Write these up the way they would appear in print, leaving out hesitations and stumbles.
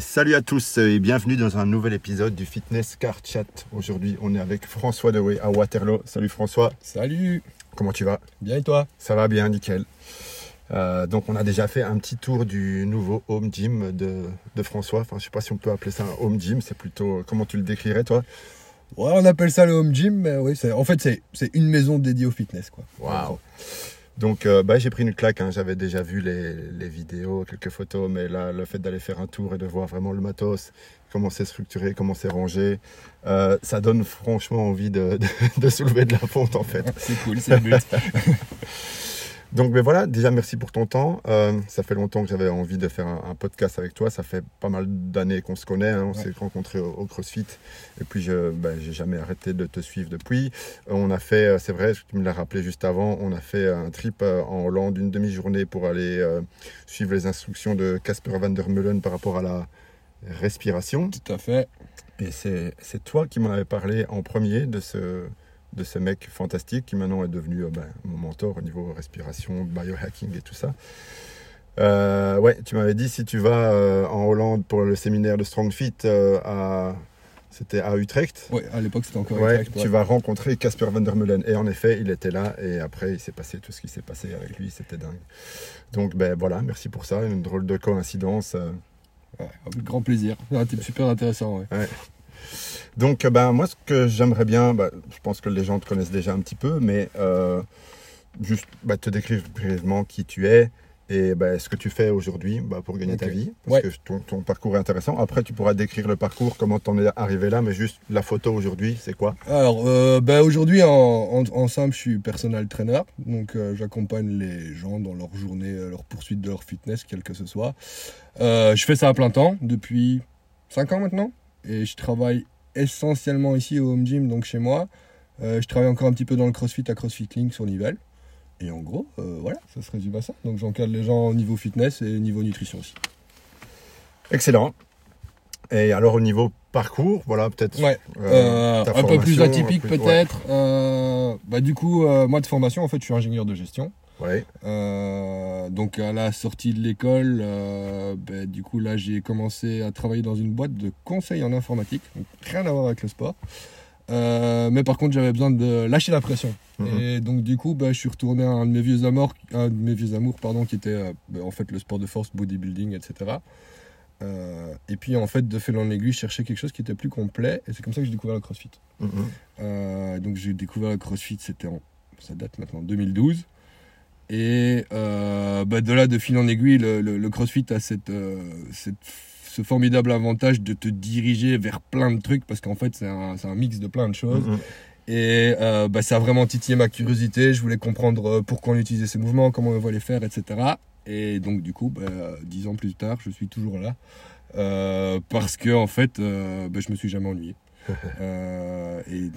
Salut à tous et bienvenue dans un nouvel épisode du Fitness Car Chat. Aujourd'hui, on est avec François Dewez à Waterloo. Salut François. Salut. Comment tu vas? Bien et toi? Ça va bien, nickel. Donc, on a déjà fait un petit tour du nouveau home gym de François. Enfin, je ne sais pas si on peut appeler ça un home gym. C'est plutôt... Comment tu le décrirais, toi? Ouais, on appelle ça le home gym. Mais oui, c'est une maison dédiée au fitness, quoi. Waouh. Donc j'ai pris une claque, hein. J'avais déjà vu les vidéos, quelques photos, mais là le fait d'aller faire un tour et de voir vraiment le matos, comment c'est structuré, comment c'est rangé, ça donne franchement envie de soulever de la fonte en fait. C'est cool, c'est le but. Donc mais voilà, déjà merci pour ton temps, ça fait longtemps que j'avais envie de faire un podcast avec toi, ça fait pas mal d'années qu'on se connaît, hein. On s'est rencontrés au CrossFit et puis j'ai jamais arrêté de te suivre depuis. On a fait, c'est vrai, tu me l'as rappelé juste avant, on a fait un trip en Hollande, une demi-journée pour aller suivre les instructions de Kasper van der Meulen par rapport à la respiration. Tout à fait. Et c'est toi qui m'en avais parlé en premier de ce mec fantastique qui maintenant est devenu mon mentor au niveau respiration, biohacking et tout ça. Tu m'avais dit si tu vas en Hollande pour le séminaire de StrongFit, c'était à Utrecht. Oui, à l'époque c'était encore Utrecht. Tu vas rencontrer Kasper van der Meulen. Et en effet, il était là et après il s'est passé tout ce qui s'est passé avec lui, c'était dingue. Donc voilà, merci pour ça, une drôle de coïncidence. Ouais, avec grand plaisir, c'est un type super intéressant. Ouais. Donc moi ce que j'aimerais bien, je pense que les gens te connaissent déjà un petit peu, mais juste te décrire brièvement qui tu es et ce que tu fais aujourd'hui pour gagner ta vie, parce que ton parcours est intéressant. Après tu pourras décrire le parcours, comment t'en es arrivé là, mais juste la photo aujourd'hui, c'est quoi? Alors aujourd'hui en simple, je suis personal trainer, donc j'accompagne les gens dans leur journée, leur poursuite de leur fitness, quel que ce soit. Je fais ça à plein temps depuis 5 ans maintenant. Et je travaille essentiellement ici au home gym, donc chez moi. Je travaille encore un petit peu dans le CrossFit à CrossFit Link sur Nivelles. Et en gros, voilà, ça se résume à ça. Donc j'encadre les gens au niveau fitness et au niveau nutrition aussi. Excellent. Et alors au niveau parcours, voilà, peut-être un peu plus atypique peut-être. Ouais. Moi de formation, en fait, je suis ingénieur de gestion. Ouais. Donc à la sortie de l'école, j'ai commencé à travailler dans une boîte de conseil en informatique, donc rien à voir avec le sport, mais par contre j'avais besoin de lâcher la pression. Et donc je suis retourné à un de mes vieux amours, qui était en fait le sport de force, bodybuilding, etc. Et puis en fait de fil en aiguille je cherchais quelque chose qui était plus complet et c'est comme ça que j'ai découvert le CrossFit. Donc j'ai découvert le CrossFit, ça date maintenant 2012. Et de là, de fil en aiguille, le CrossFit a ce formidable avantage de te diriger vers plein de trucs, parce qu'en fait, c'est un mix de plein de choses. Et ça a vraiment titillé ma curiosité. Je voulais comprendre pourquoi on utilisait ces mouvements, comment on voit les faire, etc. Et donc, 10 ans plus tard, je suis toujours là, parce que en fait, je me suis jamais ennuyé. Et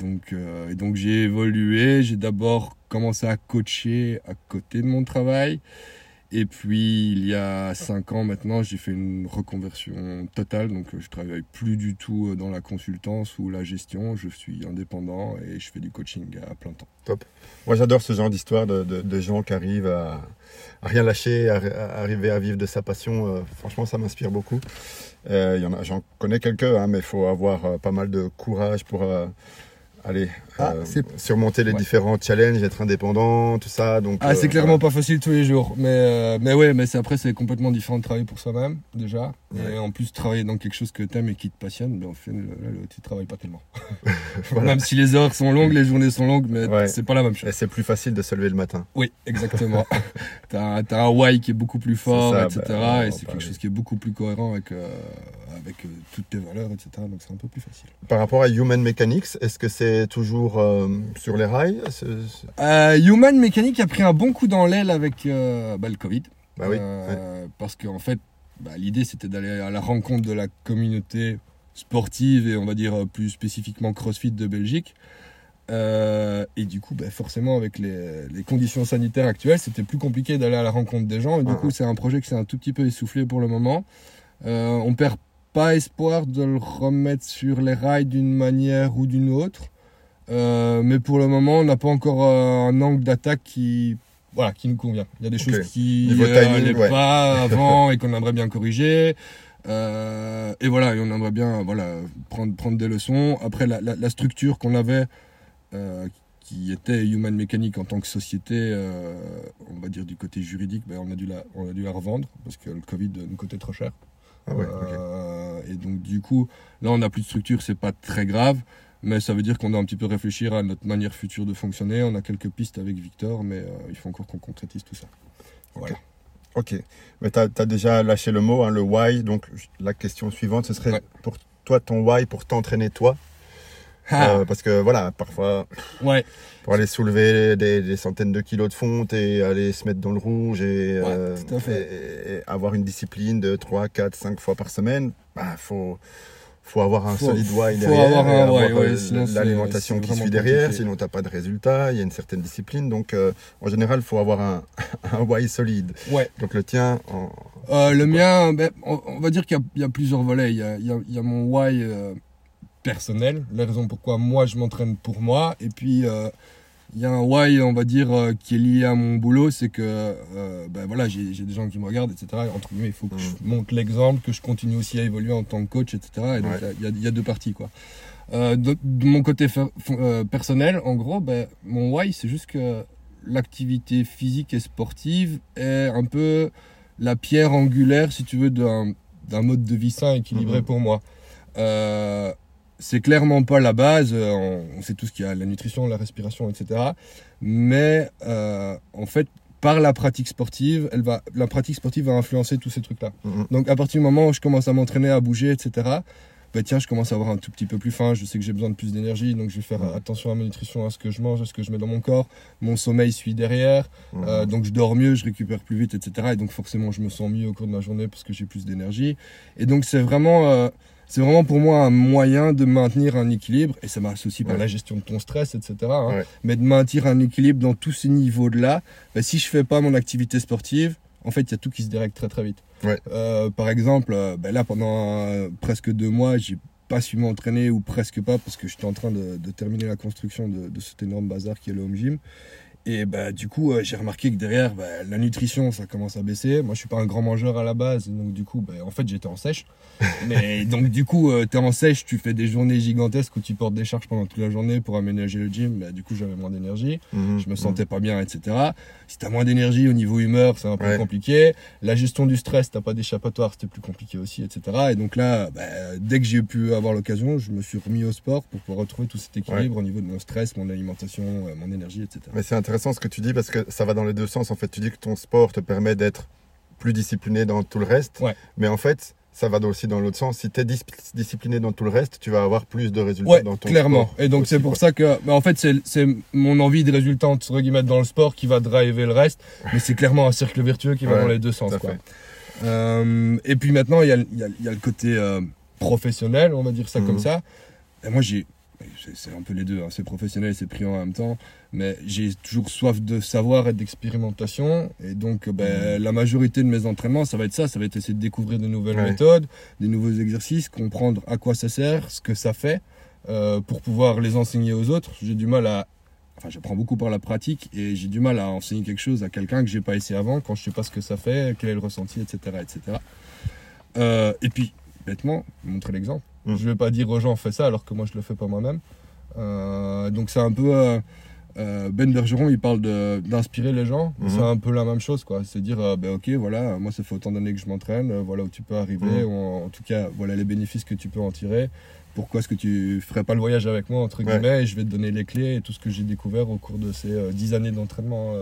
donc j'ai évolué, j'ai d'abord commencé à coacher à côté de mon travail et puis il y a 5 ans maintenant j'ai fait une reconversion totale, donc je ne travaille plus du tout dans la consultance ou la gestion, je suis indépendant et je fais du coaching à plein temps. Top. Moi j'adore ce genre d'histoire de gens qui arrivent à rien lâcher, à arriver à vivre de sa passion, franchement ça m'inspire beaucoup. J'en connais quelques, hein, mais il faut avoir pas mal de courage pour surmonter les différents challenges, être indépendant, tout ça. Donc, c'est clairement pas facile tous les jours, mais c'est complètement différent de travailler pour soi-même déjà. Ouais. Et en plus, travailler dans quelque chose que t'aimes et qui te passionne, au final, tu travailles pas tellement. Voilà. Même si les heures sont longues, les journées sont longues, mais c'est pas la même chose. Et c'est plus facile de se lever le matin. Oui, exactement. T'as un why qui est beaucoup plus fort, ça, etc. Et c'est quelque chose qui est beaucoup plus cohérent avec toutes tes valeurs, etc. Donc c'est un peu plus facile. Par rapport à Human Mechanics, est-ce que c'est toujours sur les rails? Human Mechanics a pris un bon coup dans l'aile avec le Covid. Parce qu'en fait, l'idée c'était d'aller à la rencontre de la communauté sportive et on va dire plus spécifiquement CrossFit de Belgique. Et du coup, forcément avec les conditions sanitaires actuelles, c'était plus compliqué d'aller à la rencontre des gens. Et du coup, c'est un projet qui s'est un tout petit peu essoufflé pour le moment. On perd pas espoir de le remettre sur les rails d'une manière ou d'une autre. Mais pour le moment, on n'a pas encore un angle d'attaque qui nous convient. Il y a des choses qui n'allaient pas avant et qu'on aimerait bien corriger. Et voilà, et on aimerait bien prendre des leçons. Après, la structure qu'on avait, qui était Human Mechanics en tant que société, on va dire du côté juridique, on a dû la revendre parce que le Covid nous coûtait trop cher. Ah ouais, okay. Et donc du coup, là on n'a plus de structure, c'est pas très grave, mais ça veut dire qu'on doit un petit peu réfléchir à notre manière future de fonctionner. On a quelques pistes avec Victor, mais il faut encore qu'on concrétise tout ça. Voilà. Okay. Ok, mais tu as déjà lâché le mot, hein, le why, donc la question suivante, ce serait pour toi ton why, pour t'entraîner toi, parce que voilà, parfois, pour aller soulever des centaines de kilos de fonte et aller se mettre dans le rouge et avoir une discipline de 3, 4, 5 fois par semaine, il faut avoir un solide why derrière, l'alimentation qui suit derrière, compliqué. Sinon tu n'as pas de résultat, il y a une certaine discipline. Donc en général, il faut avoir un why solide. Ouais. Donc le tien... le mien, on va dire qu'il y a plusieurs volets. Il y a mon why personnel, la raison pourquoi moi je m'entraîne pour moi. Et puis il y a un why, on va dire, qui est lié à mon boulot. C'est que j'ai des gens qui me regardent, etc. Entre guillemets, il faut que je montre l'exemple, que je continue aussi à évoluer en tant que coach, etc. Et donc, il y a deux parties, quoi. De mon côté personnel, en gros, mon why, c'est juste que l'activité physique et sportive est un peu la pierre angulaire, si tu veux, d'un mode de vie sain, équilibré pour moi. C'est clairement pas la base, on sait tout ce qu'il y a, la nutrition, la respiration, etc. Mais en fait, par la pratique sportive, la pratique sportive va influencer tous ces trucs-là. Donc à partir du moment où je commence à m'entraîner, à bouger, etc., je commence à avoir un tout petit peu plus faim, je sais que j'ai besoin de plus d'énergie, donc je vais faire attention à ma nutrition, à ce que je mange, à ce que je mets dans mon corps. Mon sommeil suit derrière, donc je dors mieux, je récupère plus vite, etc. Et donc forcément, je me sens mieux au cours de ma journée parce que j'ai plus d'énergie. Et donc c'est vraiment pour moi un moyen de maintenir un équilibre, et ça marche aussi par la gestion de ton stress, etc. Mais de maintenir un équilibre dans tous ces niveaux-là, si je fais pas mon activité sportive, en fait, il y a tout qui se dérègle très très vite. Par exemple, là pendant presque 2 mois, j'ai pas su m'entraîner, ou presque pas, parce que j'étais en train de terminer la construction de cet énorme bazar qui est le home gym. Et du coup, j'ai remarqué que derrière, la nutrition, ça commence à baisser. Moi, je suis pas un grand mangeur à la base, donc du coup, en fait, j'étais en sèche. Mais donc du coup, t'es en sèche, tu fais des journées gigantesques où tu portes des charges pendant toute la journée pour aménager le gym. Du coup, j'avais moins d'énergie, je me sentais pas bien, etc. Si t'as moins d'énergie au niveau humeur, c'est un peu compliqué. La gestion du stress, t'as pas d'échappatoire, c'était plus compliqué aussi, etc. Et donc là, dès que j'ai pu avoir l'occasion, je me suis remis au sport pour pouvoir retrouver tout cet équilibre au niveau de mon stress, mon alimentation, mon énergie, etc. Mais c'est intéressant ce que tu dis, parce que ça va dans les deux sens. En fait, tu dis que ton sport te permet d'être plus discipliné dans tout le reste, mais en fait, ça va aussi dans l'autre sens. Si tu es discipliné dans tout le reste, tu vas avoir plus de résultats dans ton sport. Et donc, aussi, c'est pour ça que, en fait, c'est mon envie de résultats, entre guillemets, dans le sport qui va driver le reste, mais c'est clairement un cercle vertueux qui va dans les deux sens, quoi. Et puis maintenant, il y a le côté professionnel, on va dire ça comme ça. Et moi, c'est un peu les deux, hein. C'est professionnel et c'est priant en même temps, mais j'ai toujours soif de savoir et d'expérimentation, et donc la majorité de mes entraînements, ça va être essayer de découvrir de nouvelles méthodes, des nouveaux exercices, comprendre à quoi ça sert, ce que ça fait, pour pouvoir les enseigner aux autres. J'apprends beaucoup par la pratique, et j'ai du mal à enseigner quelque chose à quelqu'un que j'ai pas essayé avant, quand je sais pas ce que ça fait, quel est le ressenti, etc. Et puis bêtement, montrer l'exemple. Je vais pas dire aux gens fais ça alors que moi je le fais pas moi-même. Donc c'est un peu Ben Bergeron, il parle d'inspirer les gens. C'est un peu la même chose, quoi. C'est dire moi ça fait autant d'années que je m'entraîne, voilà où tu peux arriver, ou en tout cas voilà les bénéfices que tu peux en tirer. Pourquoi est-ce que tu ferais pas le voyage avec moi, entre guillemets, et je vais te donner les clés et tout ce que j'ai découvert au cours de ces 10 années d'entraînement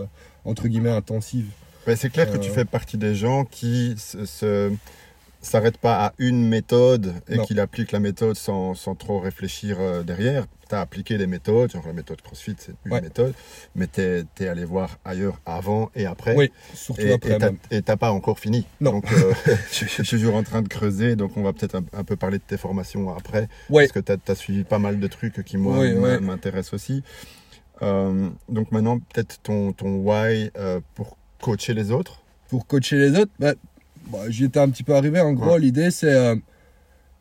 entre guillemets intensives. Mais c'est clair que tu fais partie des gens qui se s'arrête pas à une méthode et qu'il applique la méthode sans trop réfléchir derrière. Tu as appliqué des méthodes, genre la méthode CrossFit, c'est une méthode, mais tu es allé voir ailleurs avant et après. Oui, surtout après. Et tu n'as pas encore fini. Non. Donc, je suis toujours en train de creuser, donc on va peut-être un peu parler de tes formations après, parce que tu as suivi pas mal de trucs qui, moi, m'intéressent aussi. Donc maintenant, peut-être ton why pour coacher les autres. Pour coacher les autres, j'y étais un petit peu arrivé. En gros, l'idée, c'est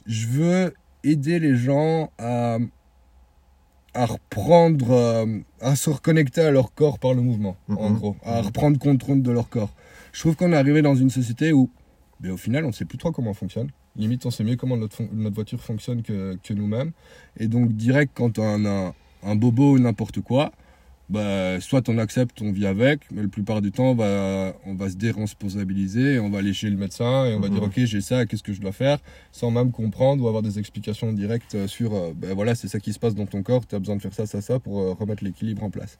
je veux aider les gens à reprendre, à se reconnecter à leur corps par le mouvement, en gros, à reprendre contrôle de leur corps. Je trouve qu'on est arrivé dans une société où mais au final on ne sait plus trop comment on fonctionne. Limite on sait mieux comment notre voiture fonctionne que nous-mêmes. Et donc direct quand on a un bobo ou n'importe quoi, bah, soit on accepte, on vit avec, mais la plupart du temps on va se déresponsabiliser, on va aller chez le médecin et on va dire ok j'ai ça, qu'est-ce que je dois faire, sans même comprendre ou avoir des explications directes sur bah, voilà c'est ça qui se passe dans ton corps, tu as besoin de faire ça, ça, ça pour remettre l'équilibre en place.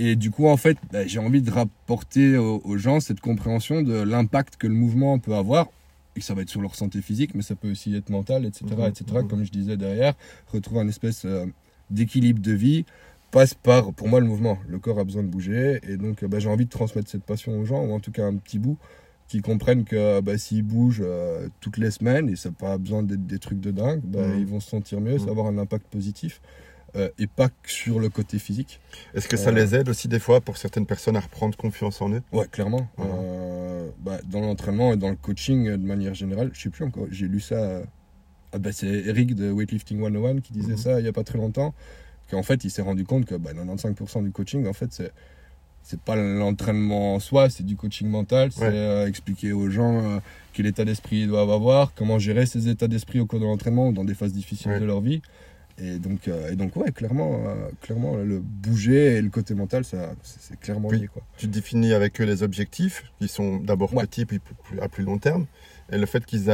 Et du coup en fait bah, j'ai envie de rapporter aux gens cette compréhension de l'impact que le mouvement peut avoir. Et ça va être sur leur santé physique, mais ça peut aussi être mental, etc. etc. Comme je disais derrière, retrouver un espèce d'équilibre de vie passe par, pour moi, le mouvement. Le corps a besoin de bouger et donc bah, j'ai envie de transmettre cette passion aux gens, ou en tout cas un petit bout, qui comprennent que bah, s'ils bougent toutes les semaines, et ça n'a pas besoin d'être des trucs de dingue, bah, ils vont se sentir mieux, ça avoir un impact positif. Et pas que sur le côté physique. Est-ce que ça les aide aussi des fois pour certaines personnes à reprendre confiance en eux ? Ouais, clairement. Bah, dans l'entraînement et dans le coaching de manière générale, je sais plus encore, j'ai lu ça, c'est Eric de Weightlifting 101 qui disait ça il n'y a pas très longtemps, qu'en fait il s'est rendu compte que bah, 95% du coaching en fait c'est pas l'entraînement en soi, c'est du coaching mental, c'est expliquer aux gens quel état d'esprit ils doivent avoir, comment gérer ces états d'esprit au cours de l'entraînement ou dans des phases difficiles de leur vie. Et donc ouais, clairement, le bouger et le côté mental, ça, c'est clairement lié, quoi. Tu définis avec eux les objectifs, qui sont d'abord petits, puis à plus long terme. Et le fait qu'ils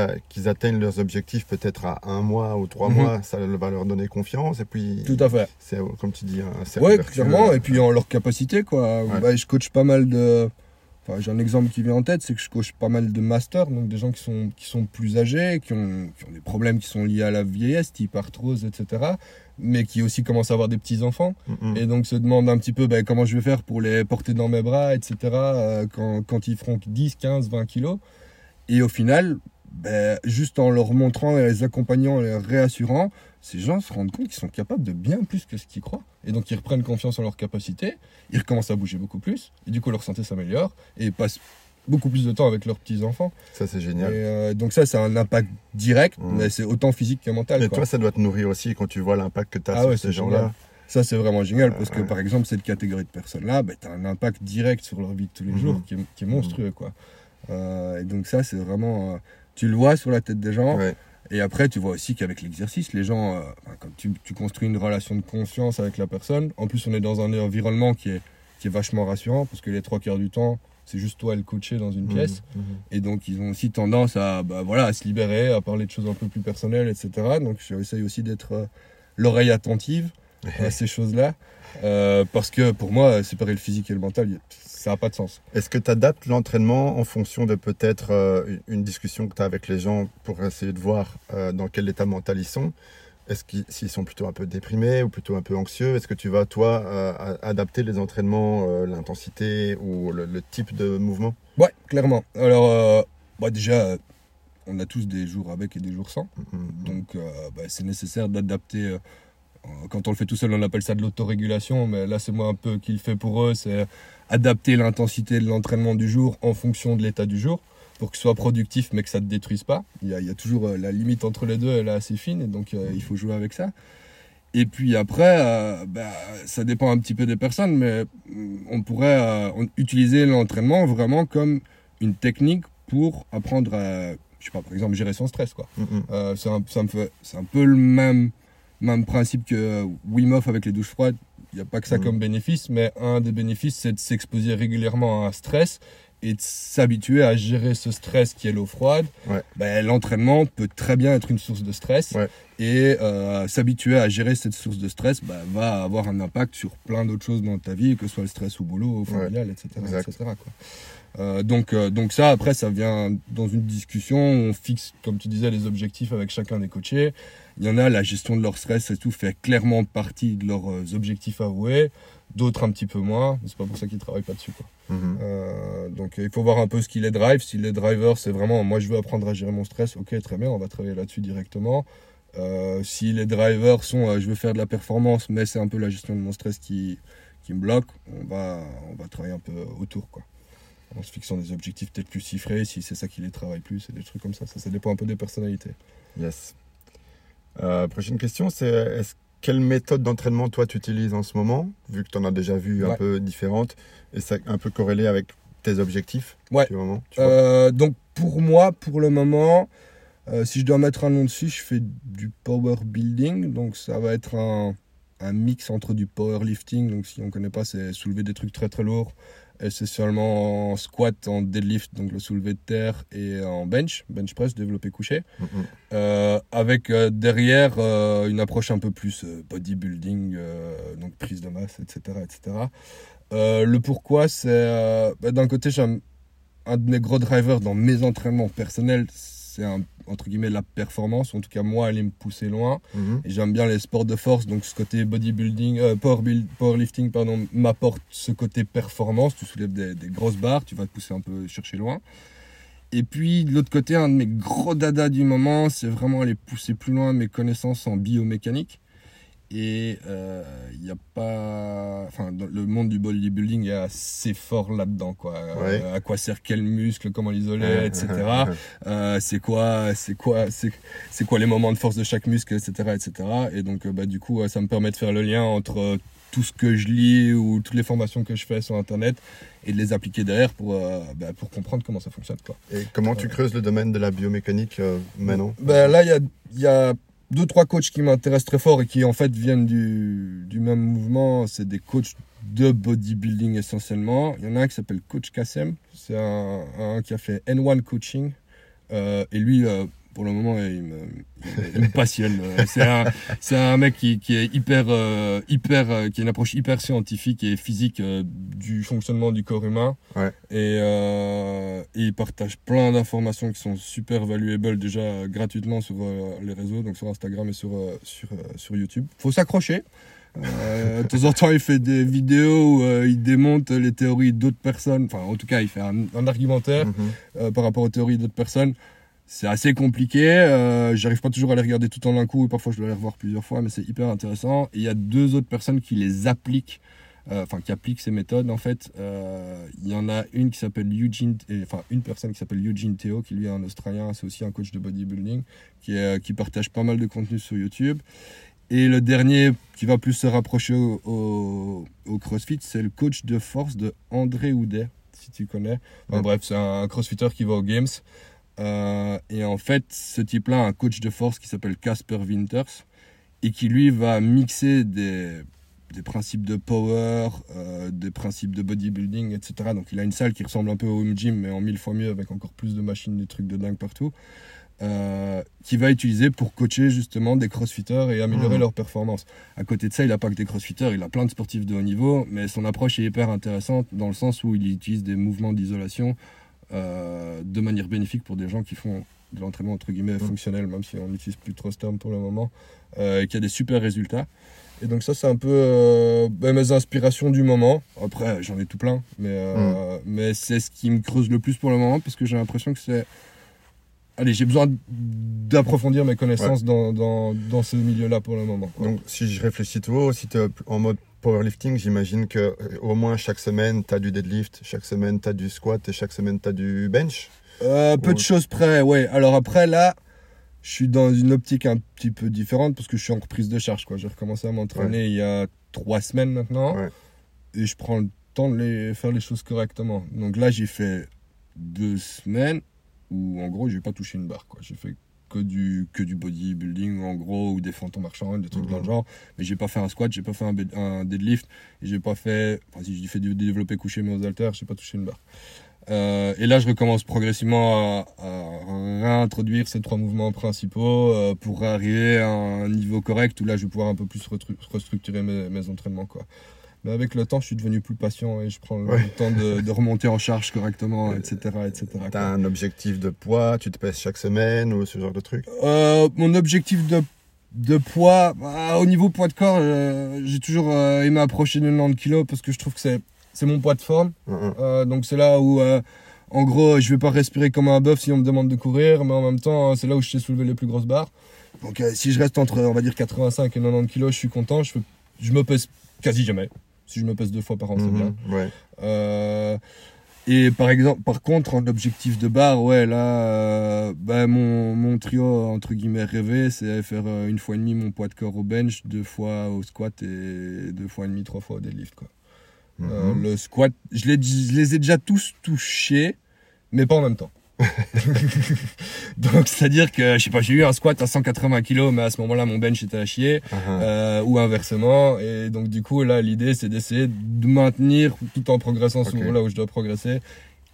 atteignent leurs objectifs peut-être à 1 mois ou 3 mois, ça va leur donner confiance. Et puis, tout à fait. C'est, comme tu dis, un cercle. Ouais, clairement. Et puis en leur capacité, quoi. Ouais. Bah, je coach pas mal de... Enfin, j'ai un exemple qui vient en tête, c'est que je coach pas mal de masters, donc des gens qui sont plus âgés, qui ont des problèmes qui sont liés à la vieillesse, type arthrose, etc., mais qui aussi commencent à avoir des petits-enfants, et donc se demandent un petit peu ben, comment je vais faire pour les porter dans mes bras, etc., quand ils feront 10, 15, 20 kilos. Et au final, ben, juste en leur montrant, et les accompagnant, les réassurant, ces gens se rendent compte qu'ils sont capables de bien plus que ce qu'ils croient. Et donc, ils reprennent confiance en leurs capacités, ils recommencent à bouger beaucoup plus, et du coup, leur santé s'améliore, et ils passent beaucoup plus de temps avec leurs petits-enfants. Ça, c'est génial. Et donc ça a un impact direct, mais c'est autant physique que mental. Et quoi. Toi, ça doit te nourrir aussi quand tu vois l'impact que tu as sur ces gens-là. Génial. Ça, c'est vraiment génial, parce que, par exemple, cette catégorie de personnes-là, bah, tu as un impact direct sur leur vie de tous les jours qui est monstrueux, quoi. Et donc ça, c'est vraiment... tu le vois sur la tête des gens. Ouais. Et après, tu vois aussi qu'avec l'exercice, les gens, comme tu construis une relation de confiance avec la personne. En plus, on est dans un environnement qui est vachement rassurant, parce que les 3 quarts du temps, c'est juste toi et le coaché dans une pièce. Et donc, ils ont aussi tendance à se libérer, à parler de choses un peu plus personnelles, etc. Donc, j'essaye aussi d'être l'oreille attentive à ces choses-là. Parce que pour moi, séparer le physique et le mental, ça n'a pas de sens. Est-ce que tu adaptes l'entraînement en fonction de peut-être une discussion que tu as avec les gens pour essayer de voir dans quel état mental ils sont ? Est-ce s'ils sont plutôt un peu déprimés ou plutôt un peu anxieux ? Est-ce que tu vas, toi, adapter les entraînements, l'intensité ou le type de mouvement ? Ouais, clairement. Alors, déjà, on a tous des jours avec et des jours sans. Donc, c'est nécessaire d'adapter... Quand on le fait tout seul, on appelle ça de l'autorégulation, mais là, c'est moi un peu qui le fait pour eux, c'est adapter l'intensité de l'entraînement du jour en fonction de l'état du jour, pour que ce soit productif, mais que ça ne te détruise pas. Il y a toujours la limite entre les deux, elle est assez fine, et donc il faut jouer avec ça. Et puis après, ça dépend un petit peu des personnes, mais on pourrait utiliser l'entraînement vraiment comme une technique pour apprendre à, je sais pas, par exemple, gérer son stress, quoi. C'est un peu le même principe que Wim Hof avec les douches froides. Il n'y a pas que ça comme bénéfice, mais un des bénéfices, c'est de s'exposer régulièrement à un stress et de s'habituer à gérer ce stress qui est l'eau froide. L'entraînement peut très bien être une source de stress, et s'habituer à gérer cette source de stress va avoir un impact sur plein d'autres choses dans ta vie, que ce soit le stress au boulot, au familial, etc. quoi. Donc ça, après, ça vient dans une discussion, on fixe, comme tu disais, les objectifs avec chacun des coachés. Il y en a, la gestion de leur stress et tout fait clairement partie de leurs objectifs avoués, d'autres un petit peu moins, mais c'est pas pour ça qu'ils travaillent pas dessus, quoi. Donc il faut voir un peu ce qui les drive. Si les drivers, c'est vraiment, moi je veux apprendre à gérer mon stress, ok, très bien, on va travailler là-dessus directement. Si les drivers sont, je veux faire de la performance, mais c'est un peu la gestion de mon stress qui me bloque, on va travailler un peu autour, quoi. En se fixant des objectifs peut-être plus chiffrés, si c'est ça qui les travaille plus, c'est des trucs comme ça. Ça dépend un peu des personnalités. Yes. Prochaine question, c'est quelle méthode d'entraînement toi tu utilises en ce moment, vu que tu en as déjà vu un peu différentes, et ça un peu corrélé avec tes objectifs du moment, tu vois. Donc pour moi, pour le moment, si je dois mettre un nom dessus, je fais du power building. Donc ça va être un mix entre du powerlifting. Donc si on ne connaît pas, c'est soulever des trucs très très lourds. Et c'est seulement en squat, en deadlift, donc le soulevé de terre, et en bench press, développé couché. Mm-hmm. Avec derrière une approche un peu plus bodybuilding, donc prise de masse, etc. Le pourquoi, c'est d'un côté, j'aime un de mes gros drivers dans mes entraînements personnels, c'est entre guillemets la performance. En tout cas, moi, elle me poussait loin. Mm-hmm. Et j'aime bien les sports de force. Donc, ce côté bodybuilding, powerlifting, pardon, m'apporte ce côté performance. Tu soulèves des grosses barres, tu vas te pousser un peu, chercher loin. Et puis, de l'autre côté, un de mes gros dadas du moment, c'est vraiment aller pousser plus loin mes connaissances en biomécanique. Et il n'y a pas... Enfin, le monde du bodybuilding est assez fort là-dedans, quoi. Ouais. À quoi sert quel muscle, comment l'isoler, etc. C'est quoi les moments de force de chaque muscle, etc. Et donc, du coup, ça me permet de faire le lien entre tout ce que je lis ou toutes les formations que je fais sur Internet et de les appliquer derrière pour comprendre comment ça fonctionne, quoi. Et comment tu creuses le domaine de la biomécanique maintenant ? Là, il y a 2-3 coachs qui m'intéressent très fort et qui en fait viennent du même mouvement. C'est des coachs de bodybuilding essentiellement. Il y en a un qui s'appelle Coach Kassem, c'est un qui a fait N1 coaching et lui pour le moment il me passionne. C'est un mec qui est hyper qui a une approche hyper scientifique et physique du fonctionnement du corps humain, ouais. Et il partage plein d'informations qui sont super valuables déjà gratuitement sur les réseaux, donc sur Instagram et sur YouTube. Faut s'accrocher. De temps en temps il fait des vidéos où il démonte les théories d'autres personnes, enfin en tout cas il fait un argumentaire par rapport aux théories d'autres personnes. C'est assez compliqué, j'arrive pas toujours à les regarder tout en un coup, et parfois je dois les revoir plusieurs fois, mais c'est hyper intéressant. Et il y a 2 autres personnes qui les appliquent, qui appliquent ces méthodes en fait. Il y en a une personne qui s'appelle Eugene Teo, qui lui est un Australien, c'est aussi un coach de bodybuilding, qui partage pas mal de contenu sur YouTube. Et le dernier qui va plus se rapprocher au CrossFit, c'est le coach de force de André Houdet, si tu connais. Bref, c'est un CrossFitter qui va aux Games. Et en fait, ce type-là a un coach de force qui s'appelle Kasper Winters et qui lui va mixer des principes de power, des principes de bodybuilding, etc. Donc il a une salle qui ressemble un peu au home gym mais en 1000 fois mieux, avec encore plus de machines, des trucs de dingue partout, qui va utiliser pour coacher justement des crossfitters et améliorer leur performance. À côté de ça, il n'a pas que des crossfitters, il a plein de sportifs de haut niveau, mais son approche est hyper intéressante dans le sens où il utilise des mouvements d'isolation de manière bénéfique pour des gens qui font de l'entraînement entre guillemets fonctionnel, même si on n'utilise plus trop ce terme pour le moment, et qui a des super résultats. Et donc ça, c'est un peu mes inspirations du moment. Après, j'en ai tout plein, mais c'est ce qui me creuse le plus pour le moment, parce que j'ai l'impression que c'est... Allez, j'ai besoin d'approfondir mes connaissances dans ce milieu-là pour le moment, quoi. Donc si je réfléchis tout haut, si tu es en mode powerlifting, j'imagine que au moins chaque semaine tu as du deadlift, chaque semaine tu as du squat et chaque semaine tu as du bench. Peu de choses près, ouais. Alors après là, je suis dans une optique un petit peu différente parce que je suis en reprise de charge, quoi. J'ai recommencé à m'entraîner il y a 3 semaines maintenant et je prends le temps de faire les choses correctement. Donc là, j'ai fait 2 semaines où en gros, j'ai pas touché une barre, quoi. J'ai fait que du bodybuilding en gros, ou des fantômes marchands, des trucs dans le genre, mais j'ai pas fait un squat, j'ai pas fait un deadlift, et j'ai pas fait, enfin si je fais du développé couché mais aux haltères, j'ai pas touché une barre. Et là je recommence progressivement à réintroduire ces 3 mouvements principaux pour arriver à un niveau correct où là je vais pouvoir un peu plus restructurer mes entraînements, quoi. Mais avec le temps, je suis devenu plus patient et je prends le temps de remonter en charge correctement, etc. T'as un objectif de poids, tu te pèses chaque semaine ou ce genre de truc ? Mon objectif de poids, au niveau poids de corps, j'ai toujours aimé approcher de 90 kilos parce que je trouve que c'est mon poids de forme. Donc c'est là où, en gros, je vais pas respirer comme un bœuf si on me demande de courir, mais en même temps, c'est là où je sais soulever les plus grosses barres. Donc si je reste entre, on va dire, 85 et 90 kilos, je suis content, je me pèse quasi jamais. Si je me pèse 2 fois par an, c'est bien. Et par contre, en objectif de barre, mon trio entre guillemets rêvé, c'est faire 1,5 fois mon poids de corps au bench, 2 fois au squat et 2,5 fois, 3 fois au deadlift, quoi. Le squat, je les ai déjà tous touchés, mais pas en même temps. Donc c'est-à-dire que je sais pas, j'ai eu un squat à 180 kg mais à ce moment-là mon bench était à chier, ou inversement, et donc du coup là l'idée c'est d'essayer de maintenir tout en progressant sur là où je dois progresser.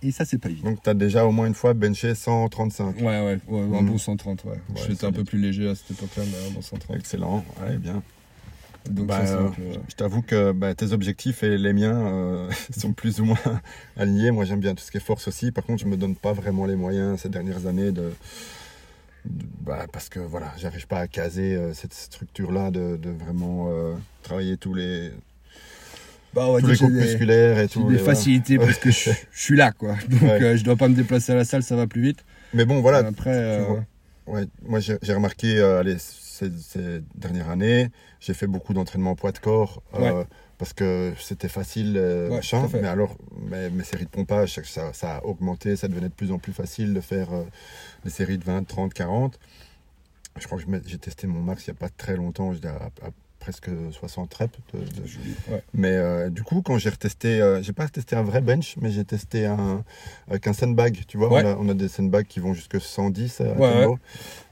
Et ça, c'est pas évident. Donc, tu as déjà au moins une fois benché 135. Ouais, un bon 130, ouais. J'étais un peu plus léger à cette époque-là, mais un bon 130. Excellent, ouais, bien. Donc, bah, ça, un peu... Je t'avoue que bah, tes objectifs et les miens sont plus ou moins alignés. Moi, j'aime bien tout ce qui est force aussi. Par contre, je me donne pas vraiment les moyens ces dernières années parce que voilà, j'arrive pas à caser cette structure-là de vraiment travailler tous les... on va tous dire les groupes musculaires et tout. J'ai des facilités parce que je suis là, quoi. Donc, je dois pas me déplacer à la salle, ça va plus vite. Mais bon, voilà. Après, moi, j'ai remarqué, ces dernières années, j'ai fait beaucoup d'entraînement poids de corps parce que c'était facile, mais alors, mes séries de pompage, ça a augmenté, ça devenait de plus en plus facile de faire des séries de 20, 30, 40. Je crois que j'ai testé mon max il n'y a pas très longtemps, je dis à presque 60 reps de Julie. Ouais. Mais du coup, quand j'ai retesté, j'ai pas testé un vrai bench, mais j'ai testé avec un sandbag. Tu vois, on a des sandbags qui vont jusque 110 à tempo.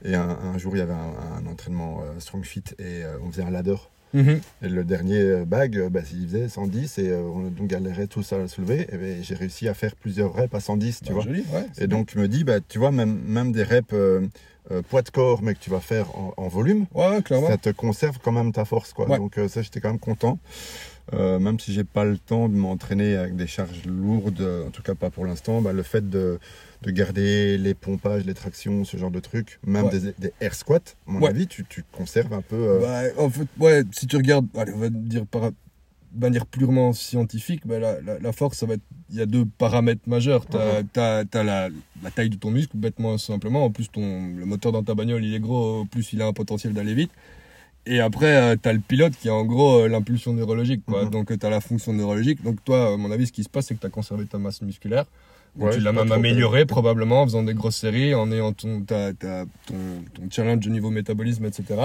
Et un jour, il y avait un entraînement StrongFit et on faisait un ladder. Mm-hmm. Et le dernier bag, il faisait 110 et on galérait tous à le soulever. Et bien, j'ai réussi à faire plusieurs reps à 110, tu vois. Joli, et donc, bien. Je me dis, tu vois, même des reps. Poids de corps, mais que tu vas faire en volume, ça te conserve quand même ta force, quoi. Donc ça, j'étais quand même content, même si j'ai pas le temps de m'entraîner avec des charges lourdes, en tout cas pas pour l'instant. Le fait de garder les pompages, les tractions, ce genre de trucs, même des air squats, à mon avis, tu conserves un peu... en fait, si tu regardes, allez, on va dire par manière purement scientifique, la force, ça va être... Il y a deux paramètres majeurs. T'as la taille de ton muscle, bêtement simplement. En plus, le moteur dans ta bagnole, il est gros. En plus, il a un potentiel d'aller vite. Et après, t'as le pilote qui a en gros l'impulsion neurologique, quoi. Mm-hmm. Donc, t'as la fonction neurologique. Donc, toi, à mon avis, ce qui se passe, c'est que t'as conservé ta masse musculaire. Tu l'as même améliorée, probablement, en faisant des grosses séries, en ayant ton challenge au niveau métabolisme, etc.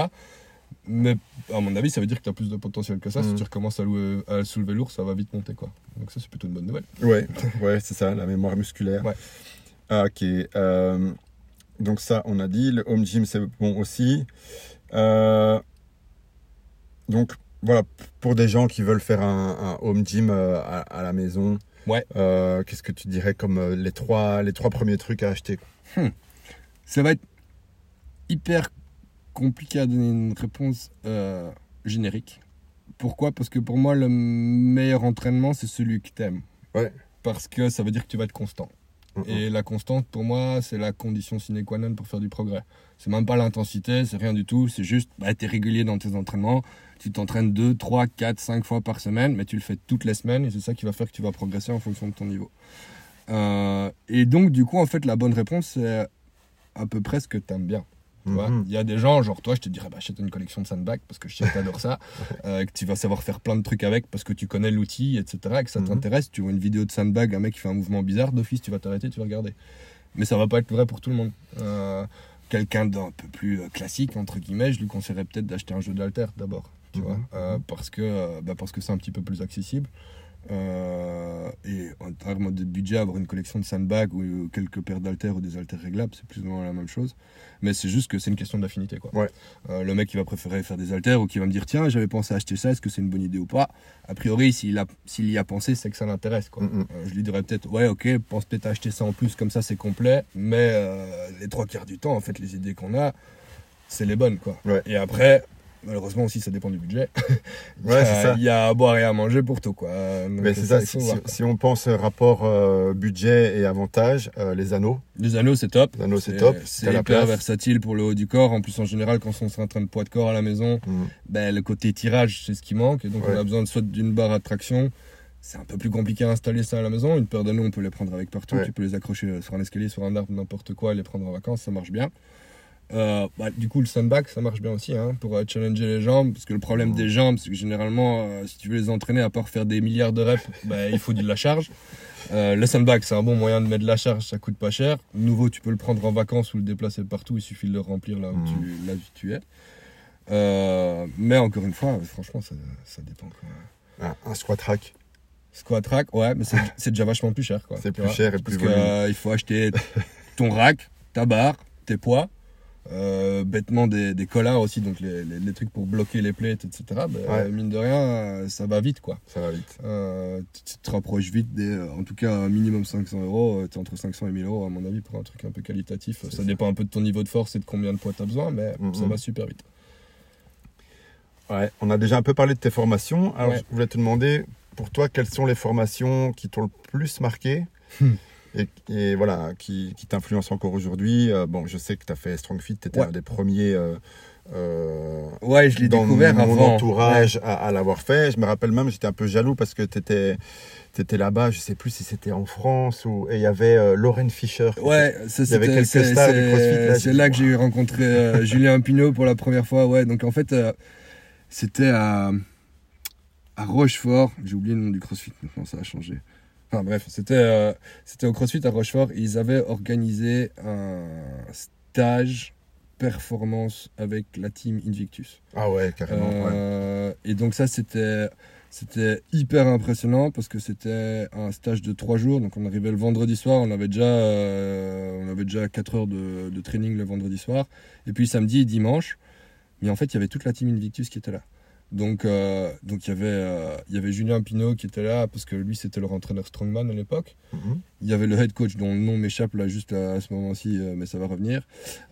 Mais à mon avis, ça veut dire que tu as plus de potentiel que ça. Si tu recommences à soulever lourd, ça va vite monter, quoi. Donc ça, c'est plutôt une bonne nouvelle. Ouais, c'est ça, la mémoire musculaire. Ok. Donc ça, on a dit. Le home gym, c'est bon aussi. Donc voilà, pour des gens qui veulent faire un home gym à la maison, qu'est-ce que tu dirais comme les trois premiers trucs à acheter? Ça va être hyper compliqué à donner une réponse générique. Pourquoi ? Parce que pour moi, le meilleur entraînement, c'est celui que t'aimes. Parce que ça veut dire que tu vas être constant. Et la constante, pour moi, c'est la condition sine qua non pour faire du progrès. C'est même pas l'intensité, c'est rien du tout. C'est juste, t'es régulier dans tes entraînements. Tu t'entraînes 2, 3, 4, 5 fois par semaine, mais tu le fais toutes les semaines et c'est ça qui va faire que tu vas progresser en fonction de ton niveau. Et donc, du coup, en fait, la bonne réponse, c'est à peu près ce que t'aimes bien. Il y a des gens, genre toi, je te dirais, achète une collection de sandbags parce que je sais que t'adores ça, que tu vas savoir faire plein de trucs avec parce que tu connais l'outil, etc., et que ça t'intéresse. Tu vois une vidéo de sandbag, un mec qui fait un mouvement bizarre, d'office, tu vas t'arrêter, tu vas regarder. Mais ça va pas être vrai pour tout le monde. Quelqu'un d'un peu plus classique, entre guillemets, je lui conseillerais peut-être d'acheter un jeu d'haltère d'abord, tu vois, parce que c'est un petit peu plus accessible. Et en termes de budget, avoir une collection de sandbags ou quelques paires d'haltères ou des haltères réglables, c'est plus ou moins la même chose, mais c'est juste que c'est une question d'affinité, quoi. Le mec qui va préférer faire des haltères ou qui va me dire tiens, j'avais pensé à acheter ça, est-ce que c'est une bonne idée ou pas? A priori, s'il y a pensé, c'est que ça l'intéresse, quoi. Je lui dirais peut-être pense peut-être à acheter ça en plus, comme ça c'est complet, mais les trois quarts du temps, en fait, les idées qu'on a, c'est les bonnes, quoi. Et après, malheureusement aussi, ça dépend du budget. Il y a à boire et à manger pour tout, quoi. Donc, mais c'est ça, si on pense rapport budget et avantage, les anneaux. Les anneaux, c'est top. C'est hyper versatile pour le haut du corps. En plus, en général, quand on s'entraîne de poids de corps à la maison, le côté tirage, c'est ce qui manque. Et donc, on a besoin soit d'une barre à traction. C'est un peu plus compliqué à installer ça à la maison. Une paire d'anneaux, on peut les prendre avec partout. Tu peux les accrocher sur un escalier, sur un arbre, n'importe quoi, et les prendre en vacances, ça marche bien. Du coup, le sandbag, ça marche bien aussi, hein, pour challenger les jambes, parce que le problème des jambes, c'est que généralement, si tu veux les entraîner, à part faire des milliards de reps, il faut de la charge. Le sandbag, c'est un bon moyen de mettre de la charge, ça coûte pas cher. Nouveau, tu peux le prendre en vacances ou le déplacer partout, il suffit de le remplir là où tu es. Mais encore une fois, franchement, ça dépend, quoi. Un squat rack. Squat rack, mais c'est déjà vachement plus cher, quoi. C'est plus cher et plus volumineux. Parce qu'il faut acheter ton rack, ta barre, tes poids, bêtement des collards aussi, donc les trucs pour bloquer les plates, etc. Bah, ouais. Mine de rien, ça va vite, quoi. Ça va vite. Tu te rapproches vite des, en tout cas, un minimum 500 €. T'es entre 500 et 1000 euros, à mon avis, pour un truc un peu qualitatif. Ça dépend un peu de ton niveau de force et de combien de poids t'as besoin, mais ça va super vite. Ouais, on a déjà un peu parlé de tes formations. Alors, je voulais te demander, pour toi, quelles sont les formations qui t'ont le plus marqué et voilà, qui t'influencent encore aujourd'hui. Bon, je sais que tu as fait StrongFit, tu étais un des premiers je l'ai découvert dans mon entourage à l'avoir fait. Je me rappelle même, j'étais un peu jaloux parce que tu étais... T'étais là-bas, je sais plus si c'était en France ou il y avait Lauren Fischer. Ouais, il y avait quelques stars du CrossFit. Là, c'est là que j'ai rencontré Julien Pignot pour la première fois. Ouais, donc en fait, c'était à Rochefort. J'ai oublié le nom du CrossFit. Maintenant, ça a changé. Enfin bref, c'était au CrossFit à Rochefort. Et ils avaient organisé un stage performance avec la team Invictus. Ah ouais, carrément. Ouais. Et donc ça, c'était hyper impressionnant parce que c'était un stage de 3 jours. Donc, on arrivait le vendredi soir. On avait déjà, 4 heures de training le vendredi soir. Et puis, samedi et dimanche. Mais en fait, il y avait toute la team Invictus qui était là. Donc, il y avait Julien Pignot qui était là parce que lui, c'était leur entraîneur strongman à l'époque. Il y avait le head coach dont le nom m'échappe là juste à ce moment-ci, mais ça va revenir.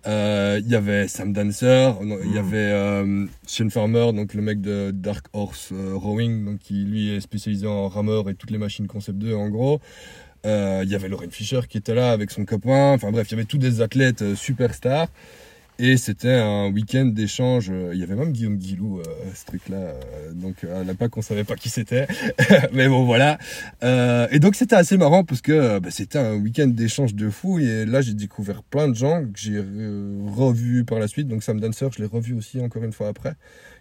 Il y avait Sam Dancer, il y avait Shane Farmer, donc le mec de Dark Horse Rowing, donc qui lui est spécialisé en rameur et toutes les machines Concept 2 en gros. Il y avait Lauren Fischer qui était là avec son copain. Enfin bref, il y avait tous des athlètes superstars. Et c'était un week-end d'échange. Il y avait même Guillaume Guilou, ce truc-là. Donc, à la PAC, on ne savait pas qui c'était. Mais bon, voilà. Et donc, c'était assez marrant parce que c'était un week-end d'échange de fou. Et là, j'ai découvert plein de gens que j'ai revus par la suite. Donc, Sam Dancer, je l'ai revu aussi encore une fois après.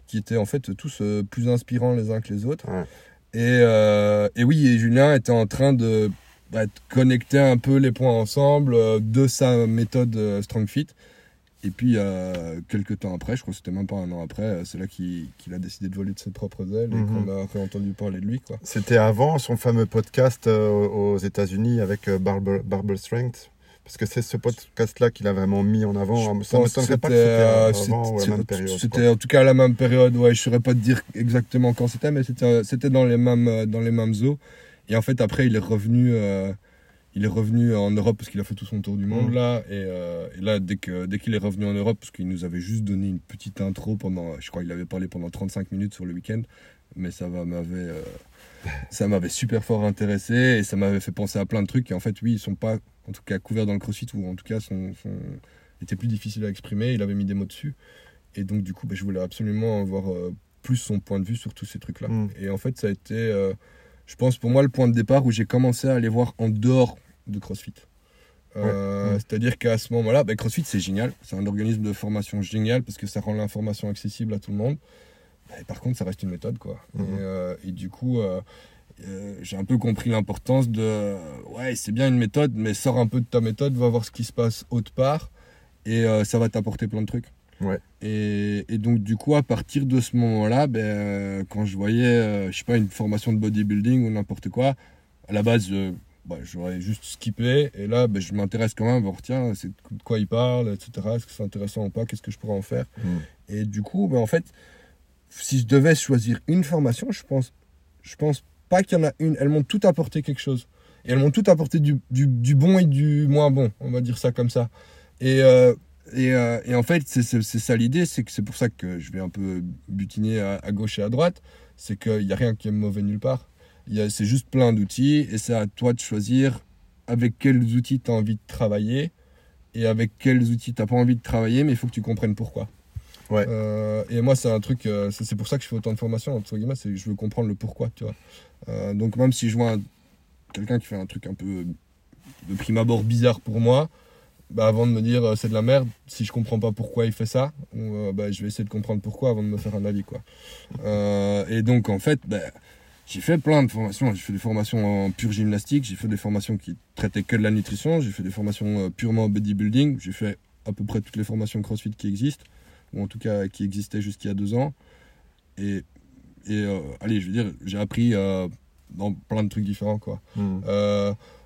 Qui étaient en fait tous plus inspirants les uns que les autres. Ouais. Et Julien était en train de connecter un peu les points ensemble de sa méthode StrongFit. Et puis, quelques temps après, je crois que c'était même pas un an après, c'est là qu'il a décidé de voler de ses propres ailes et qu'on a réentendu parler de lui, quoi. C'était avant son fameux podcast aux États-Unis avec Barbell Strength. Parce que c'est ce podcast-là qu'il a vraiment mis en avant. Ça ne m'étonnerait pas que c'était avant ou la même période. C'était en tout cas à la même période, ouais. Je ne saurais pas te dire exactement quand c'était, mais c'était dans les mêmes eaux. Et en fait, après, il est revenu... Il est revenu en Europe parce qu'il a fait tout son tour du monde là. Et là, dès qu'il est revenu en Europe, parce qu'il nous avait juste donné une petite intro pendant, je crois qu'il avait parlé pendant 35 minutes sur le week-end, mais ça m'avait super fort intéressé et ça m'avait fait penser à plein de trucs. Et en fait, oui, ils sont pas, en tout cas, couverts dans le CrossFit ou en tout cas, étaient plus difficiles à exprimer. Il avait mis des mots dessus. Et donc, du coup, je voulais absolument avoir plus son point de vue sur tous ces trucs-là. Et en fait, ça a été... je pense pour moi le point de départ où j'ai commencé à aller voir en dehors de CrossFit. C'est-à-dire qu'à ce moment-là, CrossFit c'est génial, c'est un organisme de formation génial parce que ça rend l'information accessible à tout le monde. Et par contre, ça reste une méthode, quoi. Et du coup, j'ai un peu compris l'importance de... Ouais, c'est bien une méthode, mais sors un peu de ta méthode, va voir ce qui se passe autre part et ça va t'apporter plein de trucs. Ouais. Et donc du coup à partir de ce moment-là, quand je voyais une formation de bodybuilding ou n'importe quoi, à la base j'aurais juste skippé et là je m'intéresse quand même, tiens, c'est de quoi ils parlent, etc. Est-ce que c'est intéressant ou pas, qu'est-ce que je pourrais en faire. Et du coup en fait si je devais choisir une formation, je pense pas qu'il y en a une, elles m'ont toutes apporté quelque chose et elles m'ont toutes apporté du bon et du moins bon, on va dire ça comme ça. Et en fait, c'est ça l'idée, c'est que c'est pour ça que je vais un peu butiner à gauche et à droite, c'est qu'il n'y a rien qui est mauvais nulle part. C'est juste plein d'outils et c'est à toi de choisir avec quels outils tu as envie de travailler et avec quels outils tu n'as pas envie de travailler, mais il faut que tu comprennes pourquoi. Ouais. Et moi, c'est un truc, c'est pour ça que je fais autant de formations, entre guillemets, c'est que je veux comprendre le pourquoi, tu vois. Donc même si je vois quelqu'un qui fait un truc un peu de prime abord bizarre pour moi, avant de me dire c'est de la merde, si je comprends pas pourquoi il fait ça, je vais essayer de comprendre pourquoi avant de me faire un avis, quoi. Et donc en fait j'ai fait plein de formations, j'ai fait des formations en pure gymnastique, j'ai fait des formations qui traitaient que de la nutrition, j'ai fait des formations purement bodybuilding, j'ai fait à peu près toutes les formations CrossFit qui existent, ou en tout cas qui existaient jusqu'il y a 2 ans, et j'ai appris dans plein de trucs différents, quoi.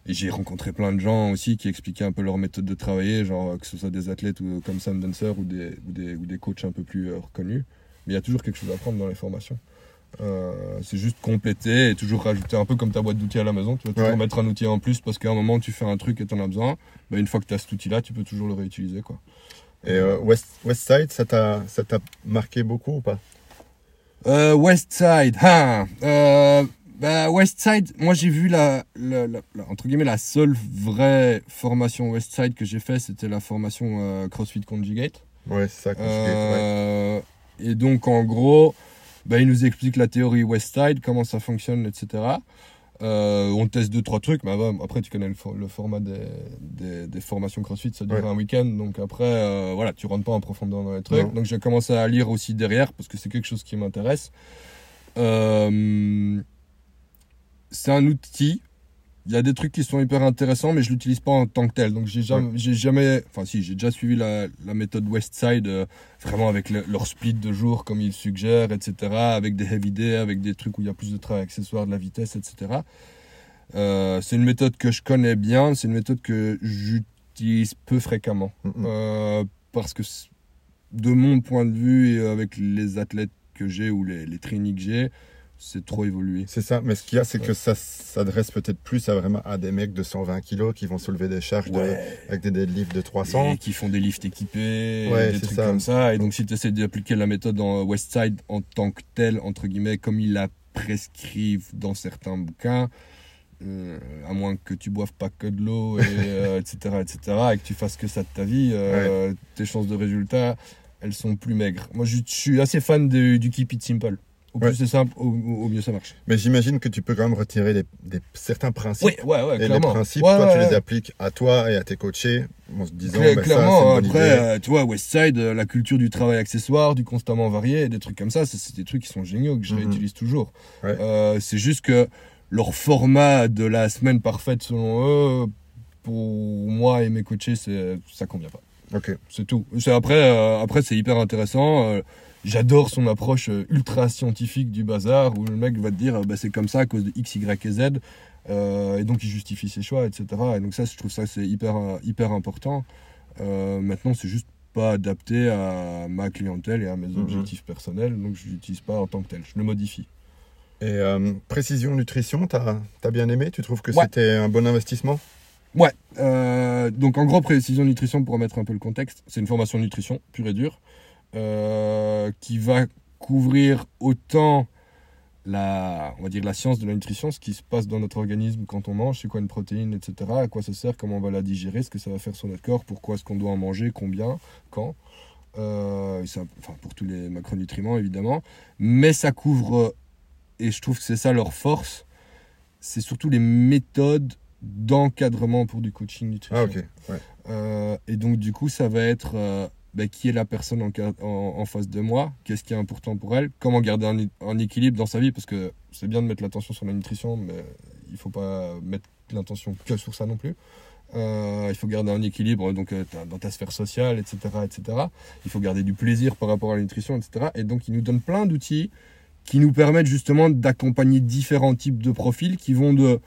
Et j'ai rencontré plein de gens aussi qui expliquaient un peu leur méthode de travailler, genre que ce soit des athlètes ou, comme Sam Dancer ou des coachs un peu plus reconnus. Mais il y a toujours quelque chose à prendre dans les formations. C'est juste compléter et toujours rajouter un peu comme ta boîte d'outils à la maison. Tu vas toujours mettre un outil en plus parce qu'à un moment tu fais un truc et tu en as besoin. Bah, une fois que tu as cet outil-là, tu peux toujours le réutiliser, quoi. Et Westside, ça t'a marqué beaucoup ou pas? Westside, Westside, moi j'ai vu la entre guillemets la seule vraie formation Westside que j'ai fait, c'était la formation CrossFit Conjugate. Ouais, c'est ça, Conjugate. Et donc en gros, il nous explique la théorie Westside, comment ça fonctionne, etc. On teste 2-3 trucs, mais après tu connais le format des formations CrossFit, ça dure un week-end, donc après tu rentres pas en profondeur dans les trucs. Donc j'ai commencé à lire aussi derrière parce que c'est quelque chose qui m'intéresse. C'est un outil, il y a des trucs qui sont hyper intéressants, mais je l'utilise pas en tant que tel, donc j'ai déjà suivi la méthode Westside, vraiment avec leur split de jours comme ils suggèrent, etc., avec des heavy days, avec des trucs où il y a plus de travail accessoire, de la vitesse, etc. C'est une méthode que je connais bien, c'est une méthode que j'utilise peu fréquemment, parce que de mon point de vue et avec les athlètes que j'ai ou les trainees que j'ai, c'est trop évolué. C'est ça, mais ce qu'il y a, c'est que ça s'adresse peut-être plus à des mecs de 120 kilos qui vont soulever des charges avec des deadlifts de 300. Et qui font des lifts équipés, des trucs comme ça. Et donc si tu essaies d'appliquer la méthode en Westside en tant que telle, entre guillemets, comme ils la prescrivent dans certains bouquins, à moins que tu boives pas que de l'eau, et, etc., et que tu fasses que ça de ta vie, tes chances de résultat, elles sont plus maigres. Moi, je suis assez fan du Keep It Simple. Au plus c'est simple, au mieux ça marche. Mais j'imagine que tu peux quand même retirer certains principes. Oui, et clairement. Les principes, tu les appliques à toi et à tes coachés en se disant clairement, ça, c'est une bonne idée. Tu vois, Westside, la culture du travail accessoire, du constamment varié, et des trucs comme ça, c'est des trucs qui sont géniaux, que je réutilise toujours. Ouais. C'est juste que leur format de la semaine parfaite, selon eux, pour moi et mes coachés, ça convient pas. Ok. C'est tout. Après, c'est hyper intéressant. J'adore son approche ultra scientifique du bazar, où le mec va te dire c'est comme ça à cause de X, Y et Z, et donc il justifie ses choix, etc. Et donc ça, je trouve ça, c'est hyper important. Maintenant, c'est juste pas adapté à ma clientèle et à mes objectifs personnels, donc je l'utilise pas en tant que tel, je le modifie. Et Precision Nutrition, t'as bien aimé? Tu trouves que c'était un bon investissement? Ouais, donc en gros, Precision Nutrition, pour remettre un peu le contexte, c'est une formation nutrition pure et dure. Qui va couvrir autant la science de la nutrition, ce qui se passe dans notre organisme quand on mange, c'est quoi une protéine, etc., à quoi ça sert, comment on va la digérer, ce que ça va faire sur notre corps, pourquoi est-ce qu'on doit en manger, combien, quand, pour tous les macronutriments évidemment, mais ça couvre, et je trouve que c'est ça leur force, c'est surtout les méthodes d'encadrement pour du coaching nutrition. Ah, ok. Ouais. Et donc du coup ça va être... qui est la personne en face de moi, qu'est-ce qui est important pour elle, comment garder un équilibre dans sa vie, parce que c'est bien de mettre l'attention sur la nutrition, mais il ne faut pas mettre l'attention que sur ça non plus. Il faut garder un équilibre donc, dans ta sphère sociale, etc. Il faut garder du plaisir par rapport à la nutrition, etc. Et donc, ils nous donnent plein d'outils qui nous permettent justement d'accompagner différents types de profils qui vont de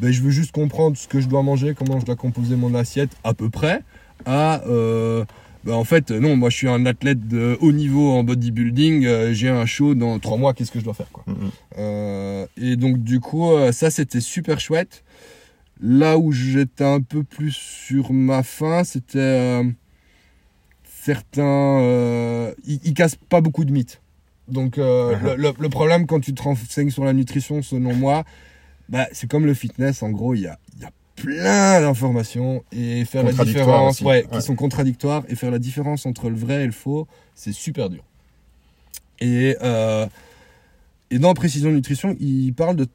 je veux juste comprendre ce que je dois manger, comment je dois composer mon assiette à peu près, à... en fait, non, moi je suis un athlète de haut niveau en bodybuilding, j'ai un show dans 3 mois, qu'est-ce que je dois faire, quoi. Et donc du coup, ça c'était super chouette. Là où j'étais un peu plus sur ma faim, c'était certains... Ils cassent pas beaucoup de mythes. Donc le problème quand tu te renseignes sur la nutrition, selon moi, c'est comme le fitness, en gros, il y a plein d'informations et faire la différence qui sont contradictoires, et faire la différence entre le vrai et le faux, c'est super dur. Et dans Precision Nutrition, ils parlent de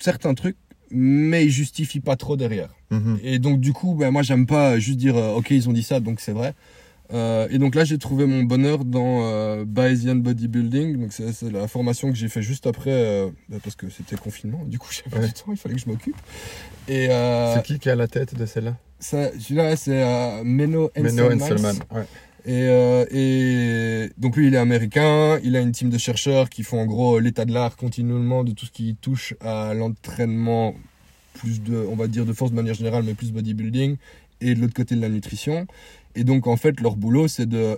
certains trucs, mais ils justifient pas trop derrière. Et donc du coup, moi j'aime pas juste dire ok, ils ont dit ça donc c'est vrai. Et donc là j'ai trouvé mon bonheur dans Bayesian Bodybuilding, donc c'est la formation que j'ai fait juste après, parce que c'était confinement, du coup j'avais du temps, il fallait que je m'occupe. Et, c'est qui est à la tête de celle-là? Celui-là c'est Menno Anselman. Et Donc lui, il est américain, il a une team de chercheurs qui font en gros l'état de l'art continuellement de tout ce qui touche à l'entraînement, plus de, on va dire de force de manière générale, mais plus bodybuilding, et de l'autre côté de la nutrition. Et donc en fait, leur boulot, c'est de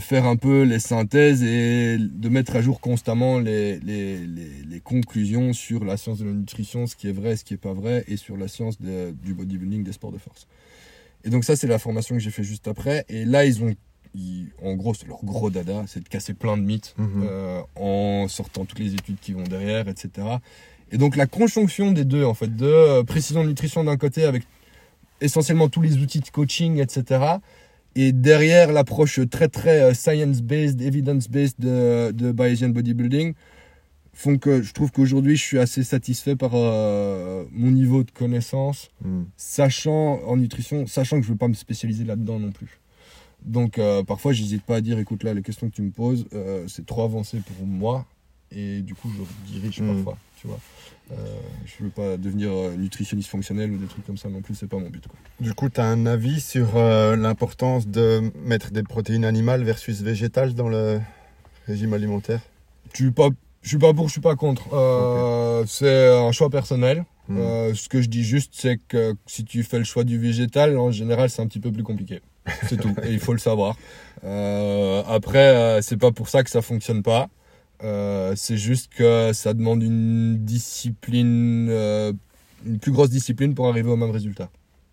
faire un peu les synthèses et de mettre à jour constamment les conclusions sur la science de la nutrition, ce qui est vrai, ce qui n'est pas vrai, et sur la science du bodybuilding, des sports de force. Et donc ça, c'est la formation que j'ai fait juste après. Et là, en gros, c'est leur gros dada, c'est de casser plein de mythes en sortant toutes les études qui vont derrière, etc. Et donc la conjonction des deux, en fait, de Precision Nutrition d'un côté avec essentiellement tous les outils de coaching, etc., et derrière l'approche très très science-based, evidence-based de Bayesian Bodybuilding font que je trouve qu'aujourd'hui je suis assez satisfait par mon niveau de connaissance, sachant en nutrition, sachant que je ne veux pas me spécialiser là-dedans non plus. Donc parfois j'hésite pas à dire, écoute là les questions que tu me poses, c'est trop avancé pour moi, et du coup je dirige parfois, tu vois. Je veux pas devenir nutritionniste fonctionnel ou des trucs comme ça non plus, c'est pas mon but, quoi. Du coup, tu as un avis sur l'importance de mettre des protéines animales versus végétales dans le régime alimentaire ? Je suis pas pour, je suis pas contre. Okay. C'est un choix personnel. Ce que je dis juste, c'est que si tu fais le choix du végétal, en général, c'est un petit peu plus compliqué. C'est tout, et il faut le savoir. Après, c'est pas pour ça que ça fonctionne pas. C'est juste que ça demande une discipline, une plus grosse discipline pour arriver au même résultat.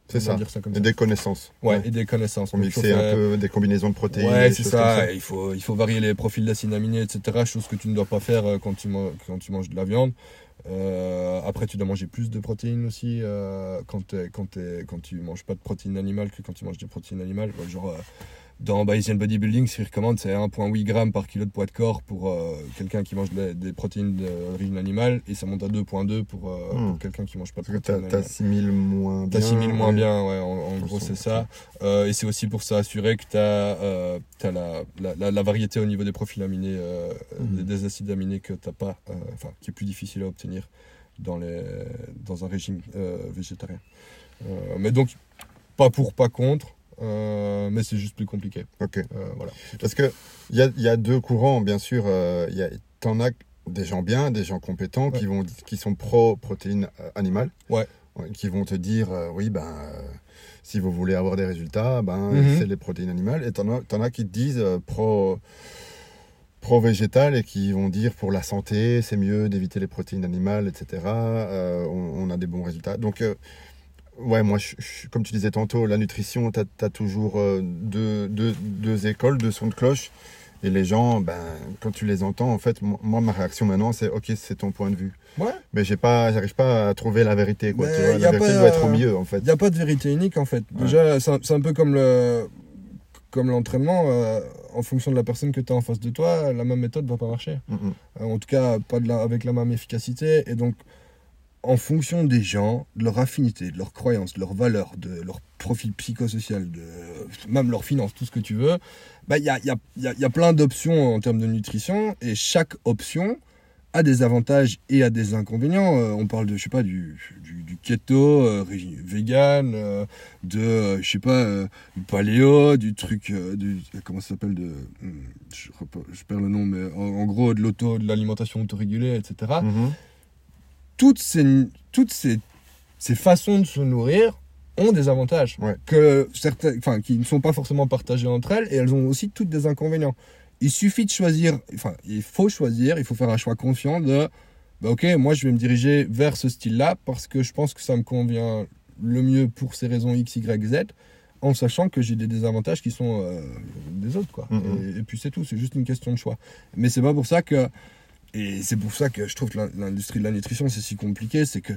C'est ça. Dire ça comme et ça. Des connaissances. Ouais, et des connaissances. Mixer un peu des combinaisons de protéines. Ouais, c'est ça. Comme ça. Il faut varier les profils d'acides aminés, etc. Chose que tu ne dois pas faire quand tu manges de la viande. Après, tu dois manger plus de protéines aussi quand tu manges pas de protéines animales que quand tu manges des protéines animales. Ouais, genre. Dans Bayesian Bodybuilding, ce qu'ils recommandent, c'est 1,8 g par kilo de poids de corps pour quelqu'un qui mange des protéines d'origine animale, et ça monte à 2,2 pour quelqu'un qui mange pas de protéines animales. T'assimiles moins bien. T'assimiles moins bien, ouais, en gros, c'est ça. Et c'est aussi pour s'assurer que t'as la variété au niveau des profils aminés, des acides aminés que t'as pas, qui est plus difficile à obtenir dans un régime végétarien. Mais donc, pas pour, pas contre. Mais c'est juste plus compliqué. Ok. Voilà. Parce que il y a deux courants, bien sûr. T'en as des gens bien, des gens compétents qui sont pro protéines animales. Ouais. Qui vont te dire si vous voulez avoir des résultats, c'est les protéines animales. Et t'en as qui te disent pro végétal et qui vont dire pour la santé c'est mieux d'éviter les protéines animales, etc. On a des bons résultats. Donc ouais, moi, comme tu disais tantôt, la nutrition, t'as toujours deux écoles, deux sons de cloche. Et les gens, quand tu les entends, en fait, moi, ma réaction maintenant, c'est « Ok, c'est ton point de vue. » Ouais. Mais j'arrive pas à trouver la vérité, quoi. Tu vois, la vérité doit être au milieu, en fait. Il n'y a pas de vérité unique, en fait. Ouais. Déjà, c'est un peu comme l'entraînement. En fonction de la personne que t'as en face de toi, la même méthode va pas marcher. En tout cas, pas avec la même efficacité. Et donc, en fonction des gens, de leur affinité, de leurs croyances, de leurs valeurs, de leur profil psychosocial, de même leurs finances, tout ce que tu veux, il y a plein d'options en termes de nutrition, et chaque option a des avantages et a des inconvénients. On parle de, je sais pas, du keto, vegan, du paléo, du truc, comment ça s'appelle, je perds le nom, mais en gros de l'alimentation autorégulée, etc. Toutes ces façons de se nourrir ont des avantages qui ne sont pas forcément partagés entre elles, et elles ont aussi toutes des inconvénients. Il faut faire un choix conscient de moi je vais me diriger vers ce style-là parce que je pense que ça me convient le mieux pour ces raisons X, Y, Z, en sachant que j'ai des désavantages qui sont des autres, quoi. Et puis c'est tout, c'est juste une question de choix. Mais c'est pas pour ça que... Et c'est pour ça que je trouve que l'industrie de la nutrition, c'est si compliqué. C'est que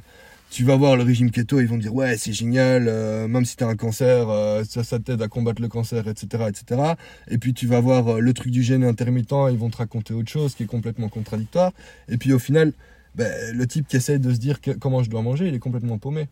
tu vas voir le régime keto, ils vont te dire « Ouais, c'est génial, même si t'as un cancer, ça t'aide à combattre le cancer, etc. etc. » Et puis tu vas voir le truc du jeûne intermittent, ils vont te raconter autre chose qui est complètement contradictoire. Et puis au final, le type qui essaie de se dire comment je dois manger, il est complètement paumé.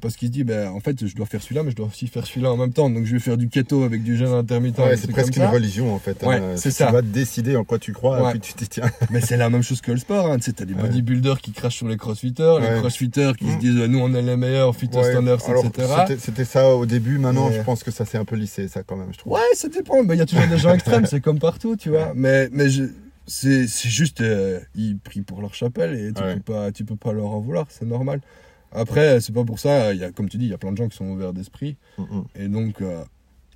Parce qu'il se dit, en fait, je dois faire celui-là, mais je dois aussi faire celui-là en même temps. Donc, je vais faire du keto avec du jeûne intermittent. Ouais, c'est presque une religion, en fait. Ouais, hein, c'est ça. Tu vas décider en quoi tu crois, et puis tu t'y tiens. Mais c'est la même chose que le sport. Hein. Tu sais, t'as des bodybuilders qui crachent sur les crossfitters, les crossfitters qui se disent, nous, on est les meilleurs, fitness standards, etc. C'était ça au début. Maintenant, je pense que ça s'est un peu lissé, ça, quand même, je trouve. Ouais, ça dépend. Mais il y a toujours des gens extrêmes, c'est comme partout, tu vois. Mais c'est juste, ils prient pour leur chapelle et tu peux pas leur en vouloir, c'est normal. Après, c'est pas pour ça, y a, comme tu dis, il y a plein de gens qui sont ouverts d'esprit. Et donc,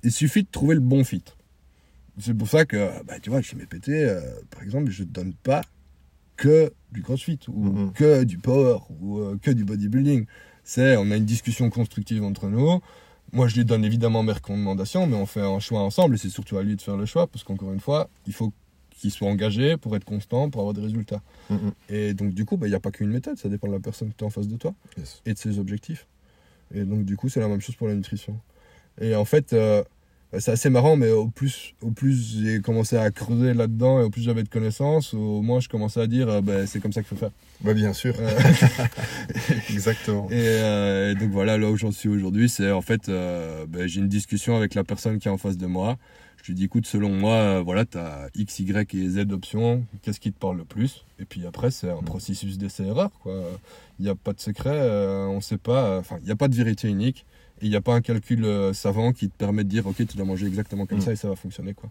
il suffit de trouver le bon fit. C'est pour ça que, tu vois, chez mes PT, par exemple, je donne pas que du crossfit ou que du power ou que du bodybuilding. On a une discussion constructive entre nous. Moi, je lui donne évidemment mes recommandations, mais on fait un choix ensemble et c'est surtout à lui de faire le choix parce qu'encore une fois, il faut qu'il soit engagé pour être constant, pour avoir des résultats. Et donc, du coup, il n'y a pas qu'une méthode, ça dépend de la personne que tu as en face de toi et de ses objectifs. Et donc, du coup, c'est la même chose pour la nutrition. Et en fait, c'est assez marrant, mais au plus j'ai commencé à creuser là-dedans et au plus j'avais de connaissances, au moins je commençais à dire c'est comme ça qu'il faut faire. Bien sûr. Exactement. Et donc, voilà, là où j'en suis aujourd'hui, c'est en fait, j'ai une discussion avec la personne qui est en face de moi. Je lui dis, écoute, selon moi, voilà, tu as X, Y et Z options, qu'est-ce qui te parle le plus? Et puis après, c'est un processus d'essai-erreur, quoi. Il n'y a pas de secret, on sait pas, il n'y a pas de vérité unique, et il n'y a pas un calcul savant qui te permet de dire, ok, tu dois manger exactement comme ça et ça va fonctionner, quoi.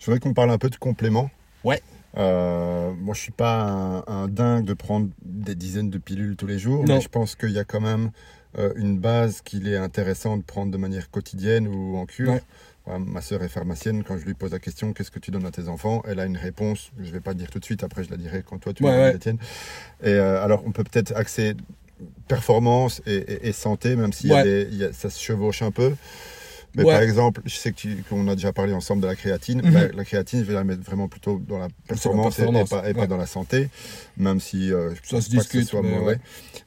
Je voudrais qu'on parle un peu de compléments. Ouais. Moi, je ne suis pas un dingue de prendre des dizaines de pilules tous les jours, mais je pense qu'il y a quand même une base qu'il est intéressant de prendre de manière quotidienne ou en cure. Ma sœur est pharmacienne, quand je lui pose la question « Qu'est-ce que tu donnes à tes enfants ?» Elle a une réponse, je ne vais pas te dire tout de suite, après je la dirai quand toi tu donnes la tienne. Et alors on peut peut-être axer performance et santé, même si ça se chevauche un peu. Mais par exemple, je sais qu'on a déjà parlé ensemble de la créatine. La créatine, je vais la mettre vraiment plutôt dans la performance et pas dans la santé, même si ça se discute. Que ce soit mais mauvais.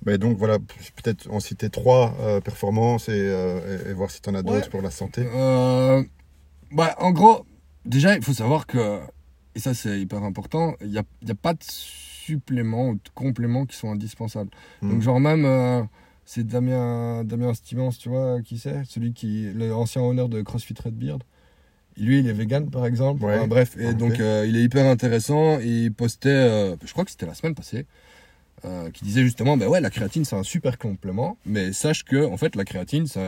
Mais donc voilà, peut-être en citer trois performances et voir si tu en as d'autres pour la santé. En gros, déjà, il faut savoir que, et ça c'est hyper important, il n'y a pas de suppléments ou de compléments qui sont indispensables. Donc genre même... c'est Damien Stevens, tu vois, qui c'est? Celui qui est l'ancien honneur de CrossFit Red Beard. Lui, il est vegan, par exemple. Ouais. Bref, et donc, il est hyper intéressant. Il postait, je crois que c'était la semaine passée, qui disait justement, la créatine, c'est un super complément. Mais sache que, en fait, la créatine, c'est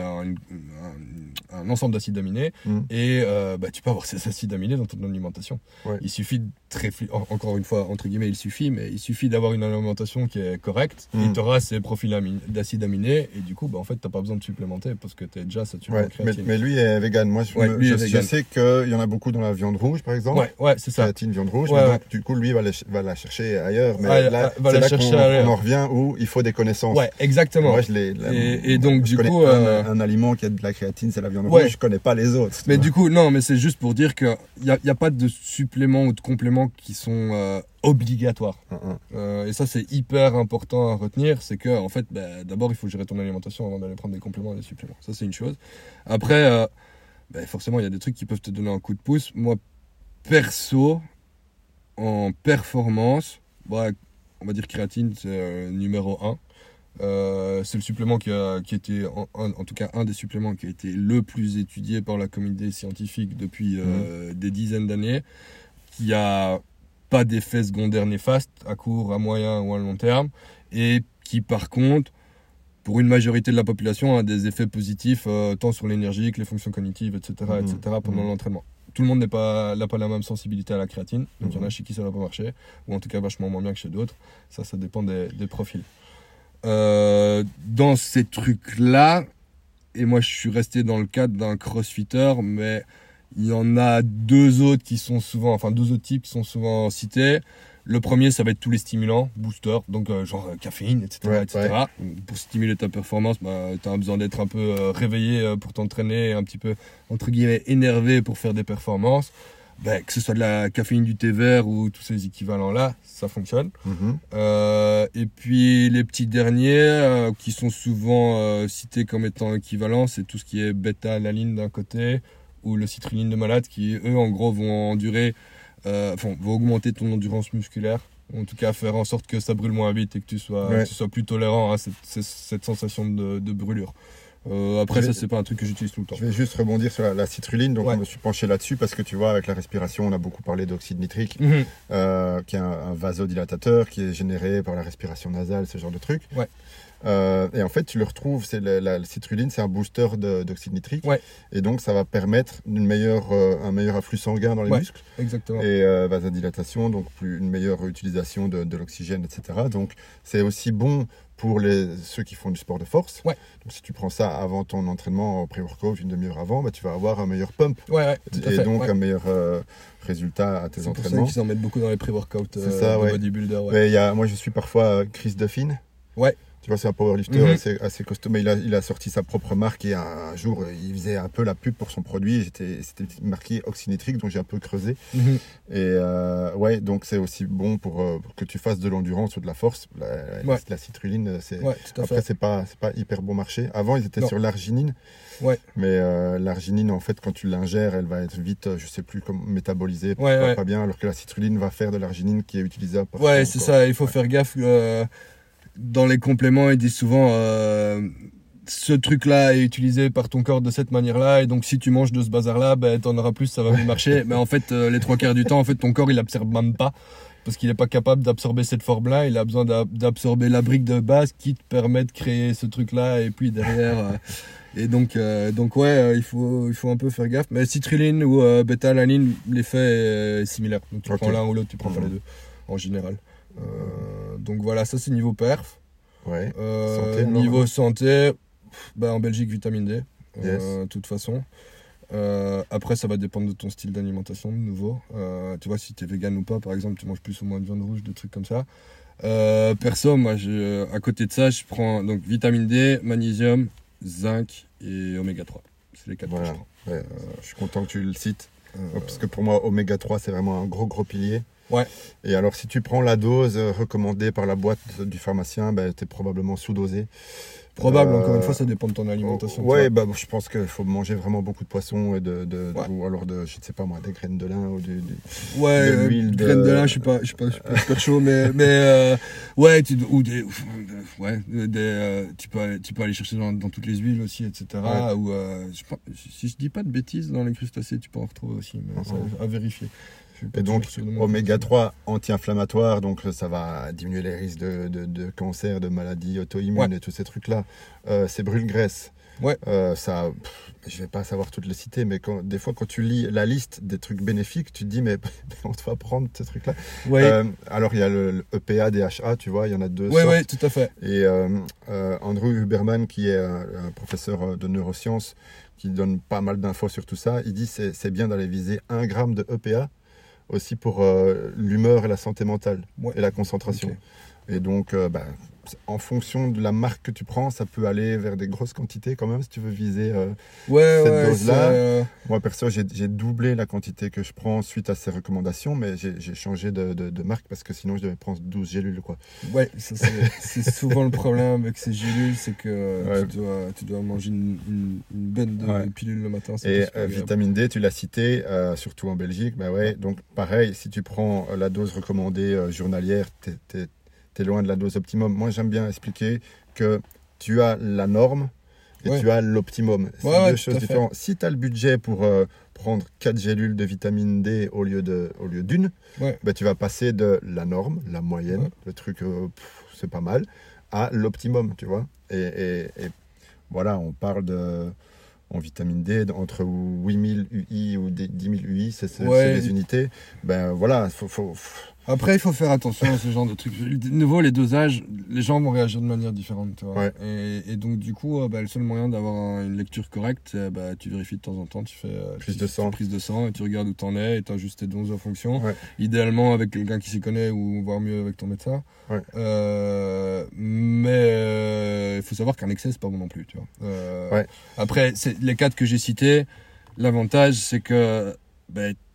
un ensemble d'acides aminés. Et tu peux avoir ces acides aminés dans ton alimentation. Ouais. Il suffit de encore une fois, entre guillemets, il suffit d'avoir une alimentation qui est correcte. Et tu auras ces profils d'acides aminés. Et du coup, en fait, tu n'as pas besoin de supplémenter parce que tu es déjà saturé en créatine. Mais lui est vegan. Moi, je sais qu'il y en a beaucoup dans la viande rouge, par exemple. Ouais, c'est ça. Créatine, viande rouge. Mais donc, du coup, lui va la chercher ailleurs. Mais là, c'est là qu'on en revient où il faut des connaissances. Ouais, exactement. Moi, je connais un aliment qui a de la créatine, c'est la viande rouge. Je ne connais pas les autres. Mais du coup, non, mais c'est juste pour dire qu'il n'y a pas de supplément ou de complément qui sont obligatoires. Et ça, c'est hyper important à retenir. C'est que, en fait, d'abord, il faut gérer ton alimentation avant d'aller prendre des compléments et des suppléments. Ça, c'est une chose. Après, forcément, il y a des trucs qui peuvent te donner un coup de pouce. Moi, perso, en performance, on va dire créatine, c'est numéro 1. C'est le supplément qui était, en tout cas, un des suppléments qui a été le plus étudié par la communauté scientifique depuis des dizaines d'années. Qui n'a pas d'effet secondaire néfaste à court, à moyen ou à long terme, et qui par contre, pour une majorité de la population, a des effets positifs tant sur l'énergie que les fonctions cognitives, etc. pendant l'entraînement. Tout le monde n'a pas la même sensibilité à la créatine, donc il y en a chez qui ça n'a pas marché, ou en tout cas vachement moins bien que chez d'autres, ça dépend des profils. Dans ces trucs-là, et moi je suis resté dans le cadre d'un crossfitter, mais... Il y en a deux autres types qui sont souvent cités. Le premier, ça va être tous les stimulants, boosters, donc genre caféine, etc. Pour stimuler ta performance, tu as besoin d'être un peu réveillé pour t'entraîner, un petit peu, entre guillemets, énervé pour faire des performances. Que ce soit de la caféine, du thé vert ou tous ces équivalents-là, ça fonctionne. Et puis les petits derniers qui sont souvent cités comme étant équivalents, c'est tout ce qui est bêta-alaline d'un côté, ou le citrulline de malade qui, eux, en gros, vont augmenter ton endurance musculaire, en tout cas faire en sorte que ça brûle moins vite et que tu sois plus tolérant à cette sensation de brûlure. Après ça c'est pas un truc que j'utilise tout le temps. Je vais juste rebondir sur la citruline, donc je me suis penché là-dessus parce que tu vois, avec la respiration on a beaucoup parlé d'oxyde nitrique qui est un vasodilatateur qui est généré par la respiration nasale, ce genre de truc. Ouais. Et en fait tu le retrouves, c'est la citruline, c'est un booster d'oxyde nitrique et donc ça va permettre un meilleur afflux sanguin dans les muscles, exactement. Et vasodilatation, donc une meilleure utilisation de l'oxygène, etc. Donc c'est aussi bon pour ceux qui font du sport de force. Ouais. Donc si tu prends ça avant ton entraînement, pré-workout, une demi-heure avant, bah, tu vas avoir un meilleur pump et donc un meilleur résultat à tes entraînements. C'est pour ça qu'ils en mettent beaucoup dans les pré-workouts bodybuilder. Ouais. Ouais, moi je suis parfois Chris Duffin. Ouais. Tu vois, c'est un powerlifter assez costaud, mais il a sorti sa propre marque et un jour, il faisait un peu la pub pour son produit. C'était marqué oxynitrique, donc j'ai un peu creusé. Et donc c'est aussi bon pour que tu fasses de l'endurance ou de la force. La citruline, c'est pas hyper bon marché. Avant, ils étaient sur l'arginine, mais l'arginine, en fait, quand tu l'ingères, elle va être vite, je sais plus, comme métabolisée, pas bien, alors que la citruline va faire de l'arginine qui est utilisable. Ouais, c'est ça, il faut faire gaffe. Dans les compléments, ils disent souvent ce truc-là est utilisé par ton corps de cette manière-là, et donc si tu manges de ce bazar-là, ben, t'en auras plus, ça va mieux marcher. Mais en fait, les trois quarts du temps, en fait, ton corps il absorbe même pas, parce qu'il n'est pas capable d'absorber cette forme-là. Il a besoin d'absorber la brique de base qui te permet de créer ce truc-là, et puis derrière. Et donc il faut un peu faire gaffe. Mais citruline ou bêta-alanine, l'effet est similaire. Donc tu prends l'un ou l'autre, tu prends pas les deux en général. Donc voilà, ça c'est niveau perf. Santé, en Belgique vitamine D de toute façon. Après ça va dépendre de ton style d'alimentation de nouveau. Tu vois, si t'es vegan ou pas par exemple, tu manges plus ou moins de viande rouge, de trucs comme ça. Perso moi à côté de ça je prends donc vitamine D, magnésium, zinc et oméga 3. C'est les 4 que je prends. Je suis content que tu le cites parce que pour moi oméga 3 c'est vraiment un gros pilier. Ouais. Et alors, si tu prends la dose recommandée par la boîte du pharmacien, t'es probablement sous-dosé. Probable, encore une fois, ça dépend de ton alimentation. Ouais, je pense qu'il faut manger vraiment beaucoup de poissons et des graines de lin ou de l'huile. Graines de lin, je suis pas super chaud, tu peux aller chercher dans toutes les huiles aussi, etc. Ouais. Ou si je dis pas de bêtises, dans les crustacés, tu peux en retrouver aussi, mais à vérifier. Et donc, oméga 3 anti-inflammatoire, donc ça va diminuer les risques de cancer, de maladies auto-immunes et tous ces trucs-là. C'est brûle-graisse. Ouais. Je vais pas savoir toutes les citer, mais des fois quand tu lis la liste des trucs bénéfiques, tu te dis mais on te va prendre ce truc-là. Ouais. Alors il y a le EPA, DHA, tu vois, il y en a deux sortes. Ouais, tout à fait. Et Andrew Huberman, qui est un professeur de neurosciences, qui donne pas mal d'infos sur tout ça, il dit c'est bien d'aller viser 1 gramme de EPA. Aussi pour l'humeur et la santé mentale et la concentration. Okay. Et donc, en fonction de la marque que tu prends, ça peut aller vers des grosses quantités quand même si tu veux viser cette dose-là. Moi, perso, j'ai doublé la quantité que je prends suite à ces recommandations, mais j'ai changé de marque parce que sinon, je devais prendre 12 gélules. Quoi. Ouais, ça, c'est souvent le problème avec ces gélules, c'est que tu dois manger une bonne pilule le matin. Et vitamine D, tu l'as cité, surtout en Belgique. Donc, pareil, si tu prends la dose recommandée journalière, t'es loin de la dose optimum. Moi, j'aime bien expliquer que tu as la norme et tu as l'optimum. C'est deux choses différentes. Si tu as le budget pour prendre 4 gélules de vitamine D au lieu d'une, tu vas passer de la norme, la moyenne, le truc c'est pas mal, à l'optimum, tu vois. Et voilà, on parle en vitamine D, entre 8000 UI ou 10 000 UI, c'est les unités. Après, il faut faire attention à ce genre de trucs. De nouveau, les dosages, les gens vont réagir de manière différente. Tu vois. Ouais. Et donc, du coup, le seul moyen d'avoir une lecture correcte, tu vérifies de temps en temps, tu fais prise de sang et tu regardes où t'en es et t'ajustes tes doses en fonction. Ouais. Idéalement, avec quelqu'un qui s'y connaît ou voire mieux avec ton médecin. Ouais. Mais il faut savoir qu'un excès, c'est pas bon non plus. Tu vois. Après, les cas que j'ai cités, l'avantage, c'est que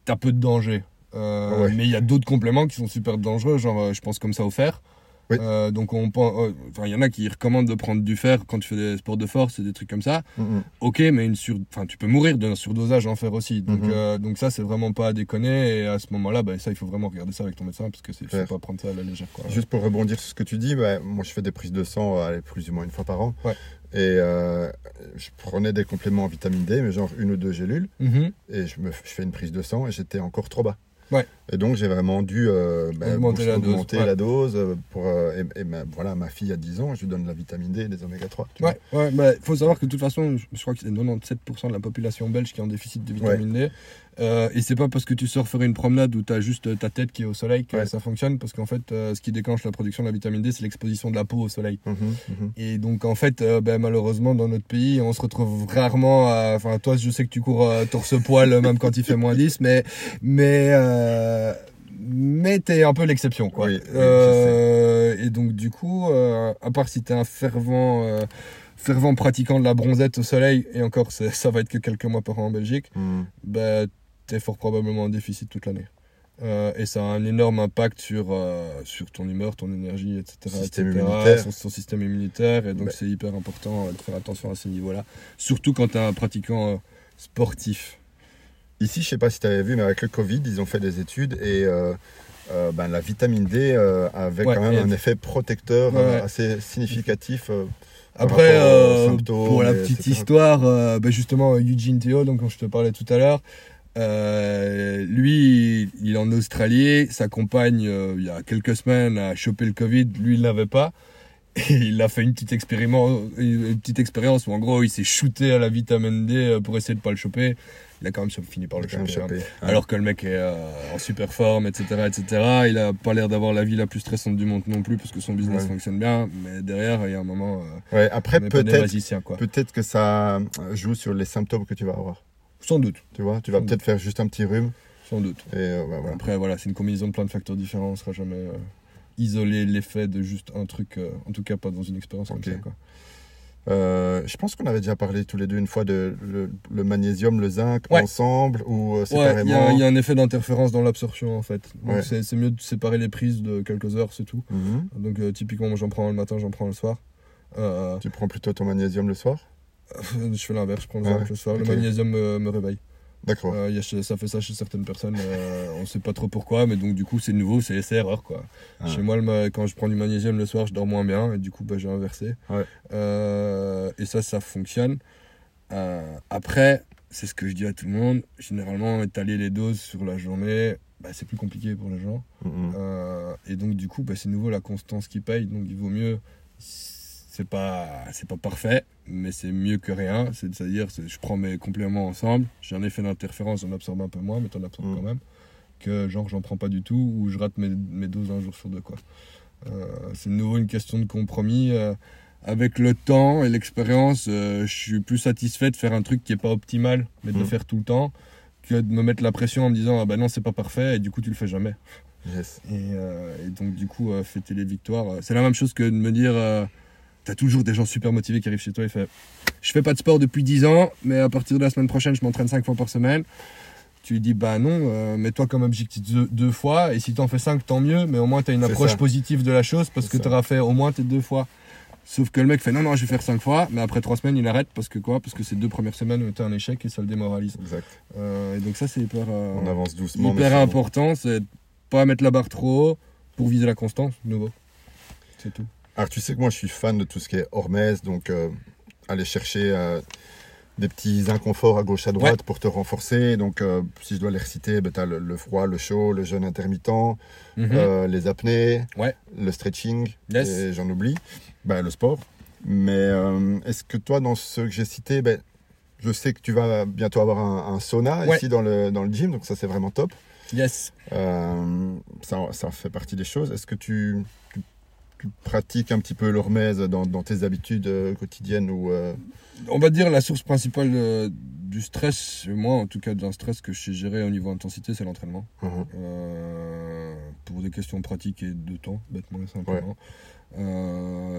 t'as peu de danger. Mais il y a d'autres compléments qui sont super dangereux, genre je pense comme ça au fer. Oui. Donc on enfin il y en a qui recommandent de prendre du fer quand tu fais des sports de force et des trucs comme ça. Ok, mais enfin tu peux mourir d'un surdosage en fer aussi. Donc donc ça c'est vraiment pas à déconner, et à ce moment-là bah ça il faut vraiment regarder ça avec ton médecin, parce que c'est faut pas prendre ça à la légère, quoi. Juste pour rebondir sur ce que tu dis, bah, moi je fais des prises de sang plus ou moins une fois par an. Ouais. Et je prenais des compléments en vitamine D, mais genre 1 ou 2 gélules, et je fais une prise de sang et j'étais encore trop bas. Ouais. Et donc j'ai vraiment dû augmenter la dose. Voilà, ma fille a 10 ans, je lui donne de la vitamine D et des oméga 3. Bah, faut savoir que de toute façon, je crois que c'est 97% de la population belge qui est en déficit de vitamine D. Et c'est pas parce que tu sors faire une promenade où tu as juste ta tête qui est au soleil que ça fonctionne, parce qu'en fait ce qui déclenche la production de la vitamine D c'est l'exposition de la peau au soleil. Et donc en fait malheureusement dans notre pays on se retrouve rarement à... Enfin toi je sais que tu cours torse-poil même quand il fait moins 10, mais t'es un peu l'exception, quoi. Et donc du coup à part si t'es un fervent pratiquant de la bronzette au soleil, et encore ça va être que quelques mois par an en Belgique, bah t'es fort probablement en déficit toute l'année. Et ça a un énorme impact sur ton humeur, ton énergie, etc. Son système immunitaire. Et donc c'est hyper important de faire attention à ces niveaux-là. Surtout quand t'es un pratiquant sportif. Ici, je sais pas si t'avais vu, mais avec le Covid, ils ont fait des études et... la vitamine D avait quand même un effet protecteur assez significatif. Après, pour la petite histoire, justement, Eugene Teo, dont je te parlais tout à l'heure, lui, il est en Australie, sa compagne, il y a quelques semaines, a chopé le Covid, lui, il ne l'avait pas. Et il a fait une petite expérience où en gros il s'est shooté à la vitamine D pour essayer de pas le choper. Il a quand même fini par le choper. Hein. Alors que le mec est en super forme, etc. Il a pas l'air d'avoir la vie la plus stressante du monde non plus, parce que son business fonctionne bien. Mais derrière, il y a un moment. Après, peut-être que ça joue sur les symptômes que tu vas avoir. Sans doute. Tu vois, tu vas peut-être faire juste un petit rhume. Sans doute. Et voilà. Après, voilà, c'est une combinaison de plein de facteurs différents. On sera jamais. Isoler l'effet de juste un truc, en tout cas pas dans une expérience comme ça, quoi. Je pense qu'on avait déjà parlé tous les deux une fois de le magnésium, le zinc ensemble ou séparément. Il y a un effet d'interférence dans l'absorption en fait. Donc c'est mieux de séparer les prises de quelques heures, c'est tout. Donc typiquement, j'en prends le matin, j'en prends le soir. Tu prends plutôt ton magnésium le soir ? Je fais l'inverse, je prends le zinc le soir. Le magnésium me réveille. D'accord. Ça fait ça chez certaines personnes, on sait pas trop pourquoi, mais donc du coup c'est nouveau, c'est erreur, quoi. Chez moi, quand je prends du magnésium le soir, je dors moins bien et du coup j'ai inversé. Et ça fonctionne. Après, c'est ce que je dis à tout le monde, généralement étaler les doses sur la journée, c'est plus compliqué pour les gens. Et donc du coup c'est nouveau, la constance qui paye, donc il vaut mieux. C'est pas parfait, mais c'est mieux que rien. C'est-à-dire, je prends mes compléments ensemble, j'ai un effet d'interférence, j'en absorbe un peu moins, mais t'en absorbes quand même, que genre j'en prends pas du tout ou je rate mes doses un jour sur deux, quoi. C'est de nouveau une question de compromis. Avec le temps et l'expérience, je suis plus satisfait de faire un truc qui est pas optimal, mais de le faire tout le temps, que de me mettre la pression en me disant non, c'est pas parfait et du coup tu le fais jamais. Et donc du coup fêter les victoires, c'est la même chose que de me dire t'as toujours des gens super motivés qui arrivent chez toi et fait je fais pas de sport depuis 10 ans, mais à partir de la semaine prochaine, je m'entraîne 5 fois par semaine. Tu lui dis mets-toi comme objectif 2 fois, et si t'en fais 5, tant mieux, mais au moins t'as une approche positive de la chose parce que t'auras fait au moins tes 2 fois. Sauf que le mec fait non, je vais faire 5 fois, mais après 3 semaines, il arrête parce que ces 2 premières semaines ont été un échec et ça le démoralise. Et donc, ça, c'est hyper, on avance doucement, hyper important, c'est pas mettre la barre trop haut pour viser la constance, de nouveau. C'est tout. Alors tu sais que moi je suis fan de tout ce qui est hormèse, donc aller chercher des petits inconforts à gauche à droite pour te renforcer. Donc si je dois les reciter, tu as le froid, le chaud, le jeûne intermittent, les apnées, le stretching, et j'en oublie, le sport. Mais est-ce que toi dans ceux que j'ai cités, je sais que tu vas bientôt avoir un sauna ici dans le gym, donc ça c'est vraiment top. Ça fait partie des choses. Est-ce que tu pratiques un petit peu l'hormèse dans tes habitudes quotidiennes ou On va dire la source principale du stress, moi en tout cas d'un stress que je sais gérer au niveau intensité, c'est l'entraînement. Pour des questions pratiques et de temps, bêtement et simplement.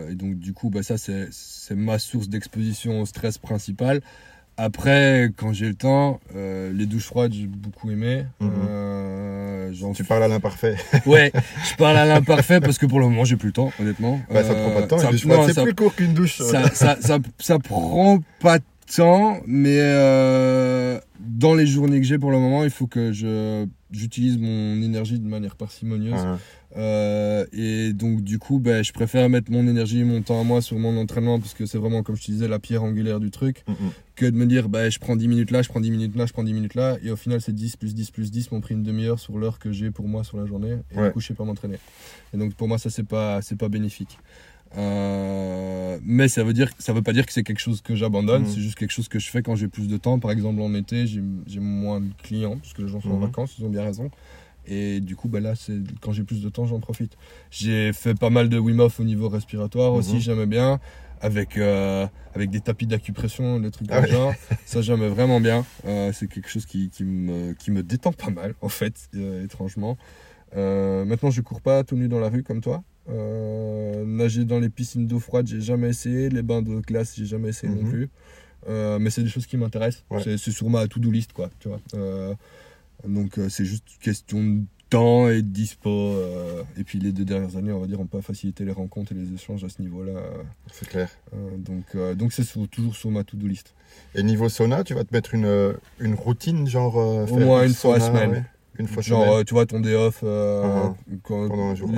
Et donc du coup, ça c'est ma source d'exposition au stress principal. Après, quand j'ai le temps, les douches froides, j'ai beaucoup aimé. dont tu parles à l'imparfait. Ouais, je parle à l'imparfait parce que pour le moment, j'ai plus le temps, honnêtement. Bah, ça prend pas de temps. C'est plus court qu'une douche. Ça prend pas de temps, mais dans les journées que j'ai pour le moment, il faut que j'utilise mon énergie de manière parcimonieuse. Ah. Et donc du coup je préfère mettre mon énergie, mon temps à moi sur mon entraînement, parce que c'est vraiment, comme je te disais, la pierre angulaire du truc, que de me dire je prends 10 minutes là, je prends 10 minutes là, je prends 10 minutes là, et au final c'est 10 plus 10 plus 10 m'ont pris une demi-heure sur l'heure que j'ai pour moi sur la journée, et du coup je sais pas m'entraîner, et donc pour moi ça c'est pas bénéfique. Mais ça veut pas dire que c'est quelque chose que j'abandonne, c'est juste quelque chose que je fais quand j'ai plus de temps. Par exemple en été j'ai moins de clients parce que les gens sont en vacances, ils ont bien raison. Et du coup, là, c'est quand j'ai plus de temps, j'en profite. J'ai fait pas mal de Wim Hof au niveau respiratoire aussi, j'aimais bien. Avec des tapis d'acupression, des trucs comme genre. Ça, j'aimais vraiment bien. C'est quelque chose qui me détend pas mal, en fait, étrangement. Maintenant, je cours pas tout nu dans la rue comme toi. Nager dans les piscines d'eau froide, j'ai jamais essayé. Les bains de glace, j'ai jamais essayé non plus. Mais c'est des choses qui m'intéressent. Ouais. C'est sur ma to-do list, quoi, tu vois. Donc c'est juste question de temps et de dispo, et puis les 2 dernières années on va dire on peut faciliter les rencontres et les échanges à ce niveau là. C'est clair. Donc c'est toujours sur ma to-do list. Et niveau sauna, tu vas te mettre une routine, genre au moins une fois sauna, semaine. Ouais. Une fois genre semaine. Tu vois ton day off,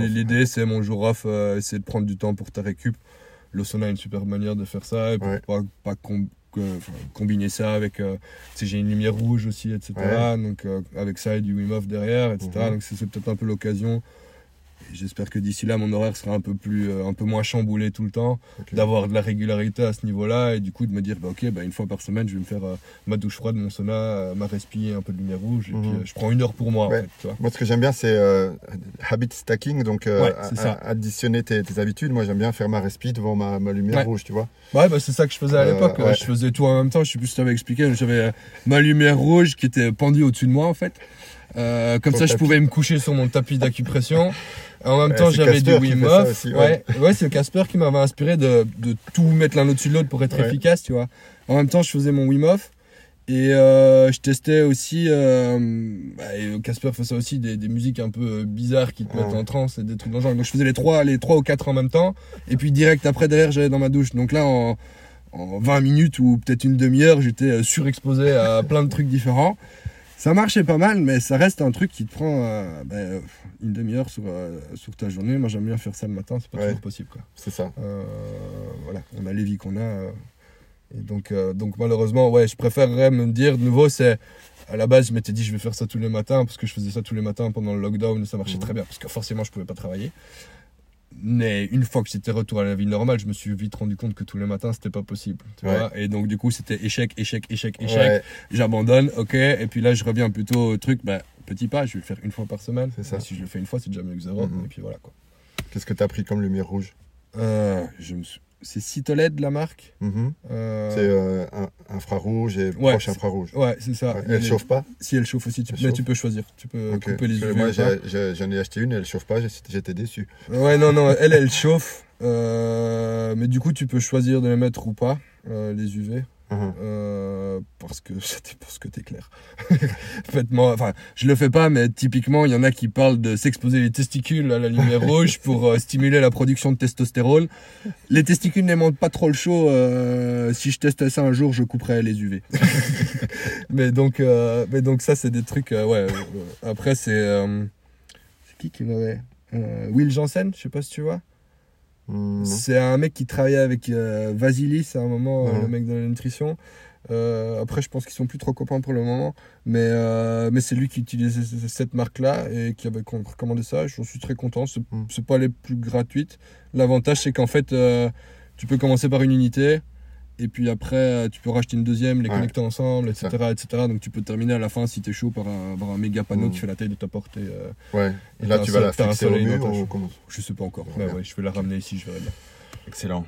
l'idée c'est mon jour off, c'est de prendre du temps pour ta récup. Le sauna est une super manière de faire ça, et pour combiner ça avec j'ai une lumière rouge aussi, etc. Donc avec ça et du Wim Hof derrière, etc. Donc c'est peut-être un peu l'occasion, et j'espère que d'ici là mon horaire sera un peu moins chamboulé tout le temps, d'avoir de la régularité à ce niveau là, et du coup de me dire une fois par semaine je vais me faire ma douche froide, mon sauna, ma respi, un peu de lumière rouge, et puis je prends 1 heure pour moi, en fait, tu vois. Moi ce que j'aime bien c'est habit stacking, donc additionner tes habitudes. Moi j'aime bien faire ma respi devant ma lumière rouge, tu vois. C'est ça que je faisais à l'époque. Je faisais tout en même temps, je sais plus si tu avais expliqué. J'avais ma lumière rouge qui était pendue au-dessus de moi, en fait. Comme ça, je pouvais me coucher sur mon tapis d'acupression. En même temps, j'avais du Wim Hof. Aussi, c'est Kasper qui m'avait inspiré de tout mettre l'un au-dessus de l'autre pour être efficace, tu vois. En même temps, je faisais mon Wim Hof. Et je testais aussi, Kasper fait ça aussi, des musiques un peu bizarres qui te mettent en transe et des trucs dans le genre. Donc je faisais les trois ou 4 en même temps, et puis direct après derrière j'allais dans ma douche. Donc là en 20 minutes ou peut-être une demi-heure j'étais surexposé à plein de trucs différents. Ça marchait pas mal, mais ça reste un truc qui te prend une demi-heure sur ta journée. Moi j'aime bien faire ça le matin, c'est pas toujours possible, quoi. C'est ça. On a les vies qu'on a. Et donc malheureusement, je préférerais me dire de nouveau, c'est à la base je m'étais dit je vais faire ça tous les matins, parce que je faisais ça tous les matins pendant le lockdown, ça marchait très bien parce que forcément je pouvais pas travailler. Mais une fois que c'était retour à la vie normale, je me suis vite rendu compte que tous les matins c'était pas possible, tu vois. Et donc du coup c'était échec. J'abandonne, et puis là je reviens plutôt au truc, petit pas, je vais le faire une fois par semaine. C'est ça. Et si je le fais une fois, c'est déjà mieux que zéro, et puis voilà, quoi. Qu'est-ce que t'as pris comme lumière rouge? C'est Citoled, la marque. C'est infrarouge et proche infrarouge. Ouais, c'est ça. Elle chauffe pas? Si, elle chauffe aussi. Tu peux choisir. Tu peux couper les UV. Moi, j'en ai acheté une et elle chauffe pas. J'étais déçu. Ouais, non. Elle chauffe. Mais du coup, tu peux choisir de les mettre ou pas, les UV. Parce que ça dépend ce que t'éclaires. Je le fais pas, mais typiquement il y en a qui parlent de s'exposer les testicules à la lumière rouge pour stimuler la production de testostérone. Les testicules n'aiment pas trop le chaud. Si je testais ça un jour, je couperais les UV. mais donc ça c'est des trucs. Après c'est qui m'avait Will Janssen, je sais pas si tu vois. C'est un mec qui travaillait avec Vasilis à un moment, le mec de la nutrition. Après, je pense qu'ils sont plus trop copains pour le moment, mais c'est lui qui utilisait cette marque-là et qui avait recommandé ça. J'en suis très content. C'est pas les plus gratuites. L'avantage, c'est qu'en fait, tu peux commencer par une unité. Et puis après, tu peux racheter une deuxième, les connecter ensemble, etc. Donc tu peux terminer à la fin, si t'es chaud, par un méga panneau qui fait la taille de ta porte. Et là, tu vas la fixer au mur ou comment? Je sais pas encore. Je vais la ramener ici, je verrai bien. Excellent.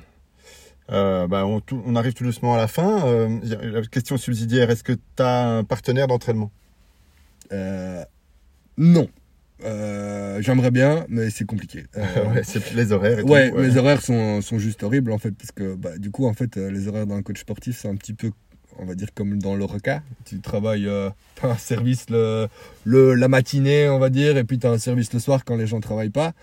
On arrive tout doucement à la fin. La question subsidiaire, est-ce que t'as un partenaire d'entraînement? Non. J'aimerais bien, mais c'est compliqué. C'est les horaires. Mes horaires sont juste horribles, en fait, parce que du coup, en fait, les horaires d'un coach sportif, c'est un petit peu on va dire comme dans le requin, tu travailles t'as un service la matinée, on va dire, et puis tu as un service le soir quand les gens ne travaillent pas.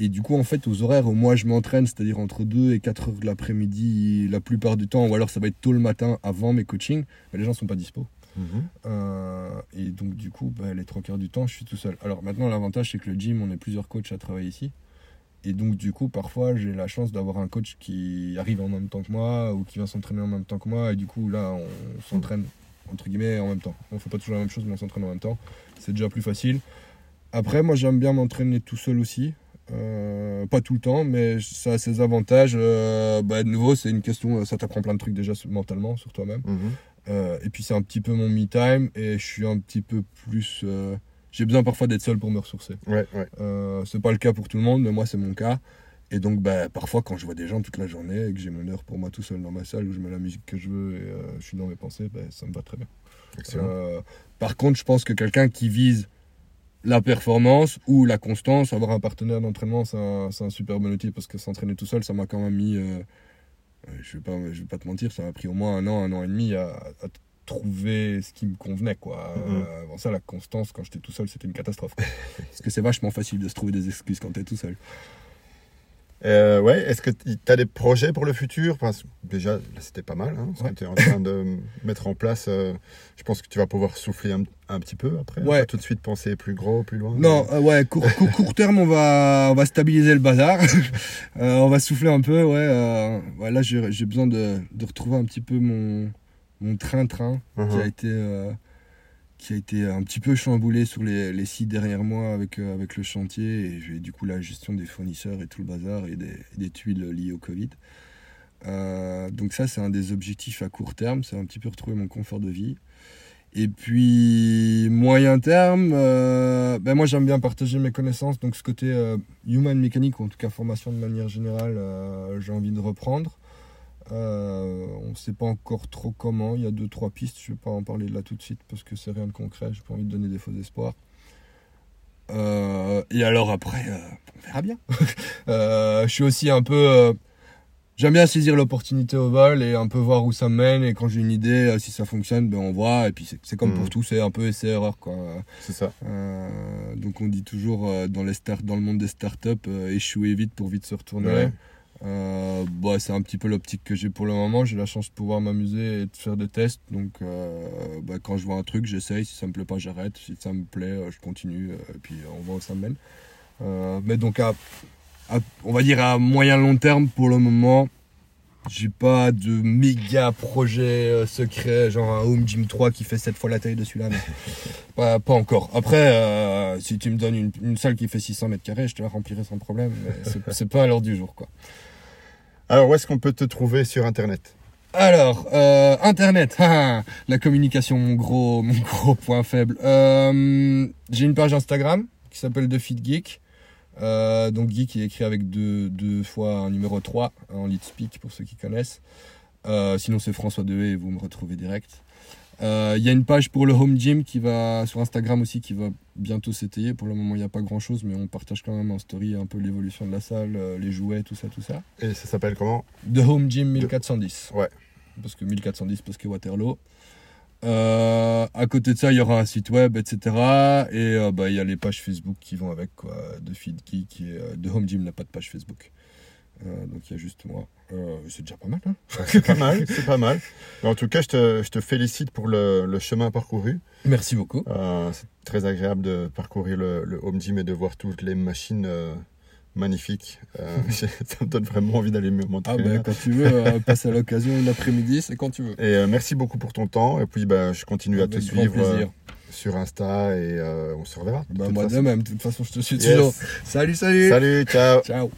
Et du coup, en fait, aux horaires où moi je m'entraîne, c'est-à-dire entre 2 et 4 heures de l'après-midi la plupart du temps, ou alors ça va être tôt le matin avant mes coachings, mais les gens ne sont pas dispo. Et donc du coup, les 3 quarts du temps, je suis tout seul. Alors maintenant, l'avantage, c'est que le gym, on est plusieurs coachs à travailler ici. Et donc du coup, parfois, j'ai la chance d'avoir un coach qui arrive en même temps que moi ou qui vient s'entraîner en même temps que moi. Et du coup, là, on s'entraîne, entre guillemets, en même temps. On ne fait pas toujours la même chose, mais on s'entraîne en même temps. C'est déjà plus facile. Après, moi, j'aime bien m'entraîner tout seul aussi. Pas tout le temps, mais ça a ses avantages. De nouveau, c'est une question, ça t'apprend plein de trucs déjà mentalement sur toi-même. Et puis, c'est un petit peu mon me time et je suis un petit peu plus... j'ai besoin parfois d'être seul pour me ressourcer. C'est pas le cas pour tout le monde, mais moi c'est mon cas. Et donc parfois quand je vois des gens toute la journée et que j'ai mon heure pour moi tout seul dans ma salle où je mets la musique que je veux et je suis dans mes pensées, ça me va très bien. Excellent. Par contre, je pense que quelqu'un qui vise la performance ou la constance, avoir un partenaire d'entraînement, c'est un super bon outil, parce que s'entraîner tout seul, ça m'a quand même mis, je vais pas te mentir, ça m'a pris au moins un an et demi à trouver ce qui me convenait, quoi. Avant ça, la constance, quand j'étais tout seul, c'était une catastrophe, quoi. Parce que c'est vachement facile de se trouver des excuses quand t'es tout seul. Est-ce que t'as des projets pour le futur? Déjà, là, c'était pas mal, hein, ce que t'es en train de mettre en place. Je pense que tu vas pouvoir souffler un petit peu après. On va tout de suite penser plus gros, plus loin. Non, mais... court terme, on va stabiliser le bazar. On va souffler un peu, Là, j'ai besoin de retrouver un petit peu mon train-train qui a été un petit peu chamboulé sur les 6 derniers mois avec le chantier, et j'ai du coup la gestion des fournisseurs et tout le bazar et des tuiles liées au Covid. Donc ça, c'est un des objectifs à court terme, c'est un petit peu retrouver mon confort de vie. Et puis moyen terme, moi j'aime bien partager mes connaissances, donc ce côté Human Mechanics, ou en tout cas formation de manière générale, j'ai envie de reprendre. On ne sait pas encore trop comment. Il y a 2-3 pistes, je ne vais pas en parler là tout de suite parce que c'est rien de concret, j'ai pas envie de donner des faux espoirs. Et alors après, on verra bien. Je suis aussi un peu... j'aime bien saisir l'opportunité au vol et un peu voir où ça mène, et quand j'ai une idée, si ça fonctionne, on voit, et puis c'est comme pour tout, c'est un peu essai-erreur, quoi. C'est ça. Donc on dit toujours dans le monde des startups, échouer vite pour vite se retourner. Ouais. C'est un petit peu l'optique que j'ai pour le moment. J'ai la chance de pouvoir m'amuser et de faire des tests, donc quand je vois un truc, j'essaye, si ça me plaît pas, j'arrête, si ça me plaît, je continue, et puis on voit où ça me mène. Mais donc on va dire à moyen long terme, pour le moment j'ai pas de méga projet secret, genre un home gym 3 qui fait 7 fois la taille de celui-là, mais pas encore. Après, si tu me donnes une salle qui fait 600 mètres carrés, je te la remplirai sans problème, mais c'est pas à l'heure du jour, quoi. Alors, où est-ce qu'on peut te trouver sur Internet ? Alors, Internet, la communication, mon gros point faible. J'ai une page Instagram qui s'appelle TheFitGeek. Donc Geek, il est écrit avec 2 fois un numéro 3 en leadspeak pour ceux qui connaissent. Sinon, c'est François Dewez et vous me retrouvez direct. Il y a une page pour le home gym qui va sur Instagram aussi, qui va bientôt s'étayer. Pour le moment, il n'y a pas grand chose, mais on partage quand même en story un peu l'évolution de la salle, les jouets, tout ça. Et ça s'appelle comment ? The Home Gym 1410. Ouais. Parce que Waterloo. À côté de ça, il y aura un site web, etc. Et il y a les pages Facebook qui vont avec, quoi. The Feed Geek et The Home Gym n'a pas de page Facebook. Donc il y a juste moi. C'est déjà pas mal, hein. C'est pas mal. Mais en tout cas, je te félicite pour le chemin parcouru. Merci beaucoup. C'est très agréable de parcourir le Home Gym et de voir toutes les machines magnifiques. Ça me donne vraiment envie d'aller me montrer. Quand tu veux, passe à l'occasion l'après-midi, c'est quand tu veux. Et merci beaucoup pour ton temps. Et puis je continue à te suivre sur Insta, et on se reverra. Moi de même, de toute façon, je te suis toujours. Salut. Salut, ciao.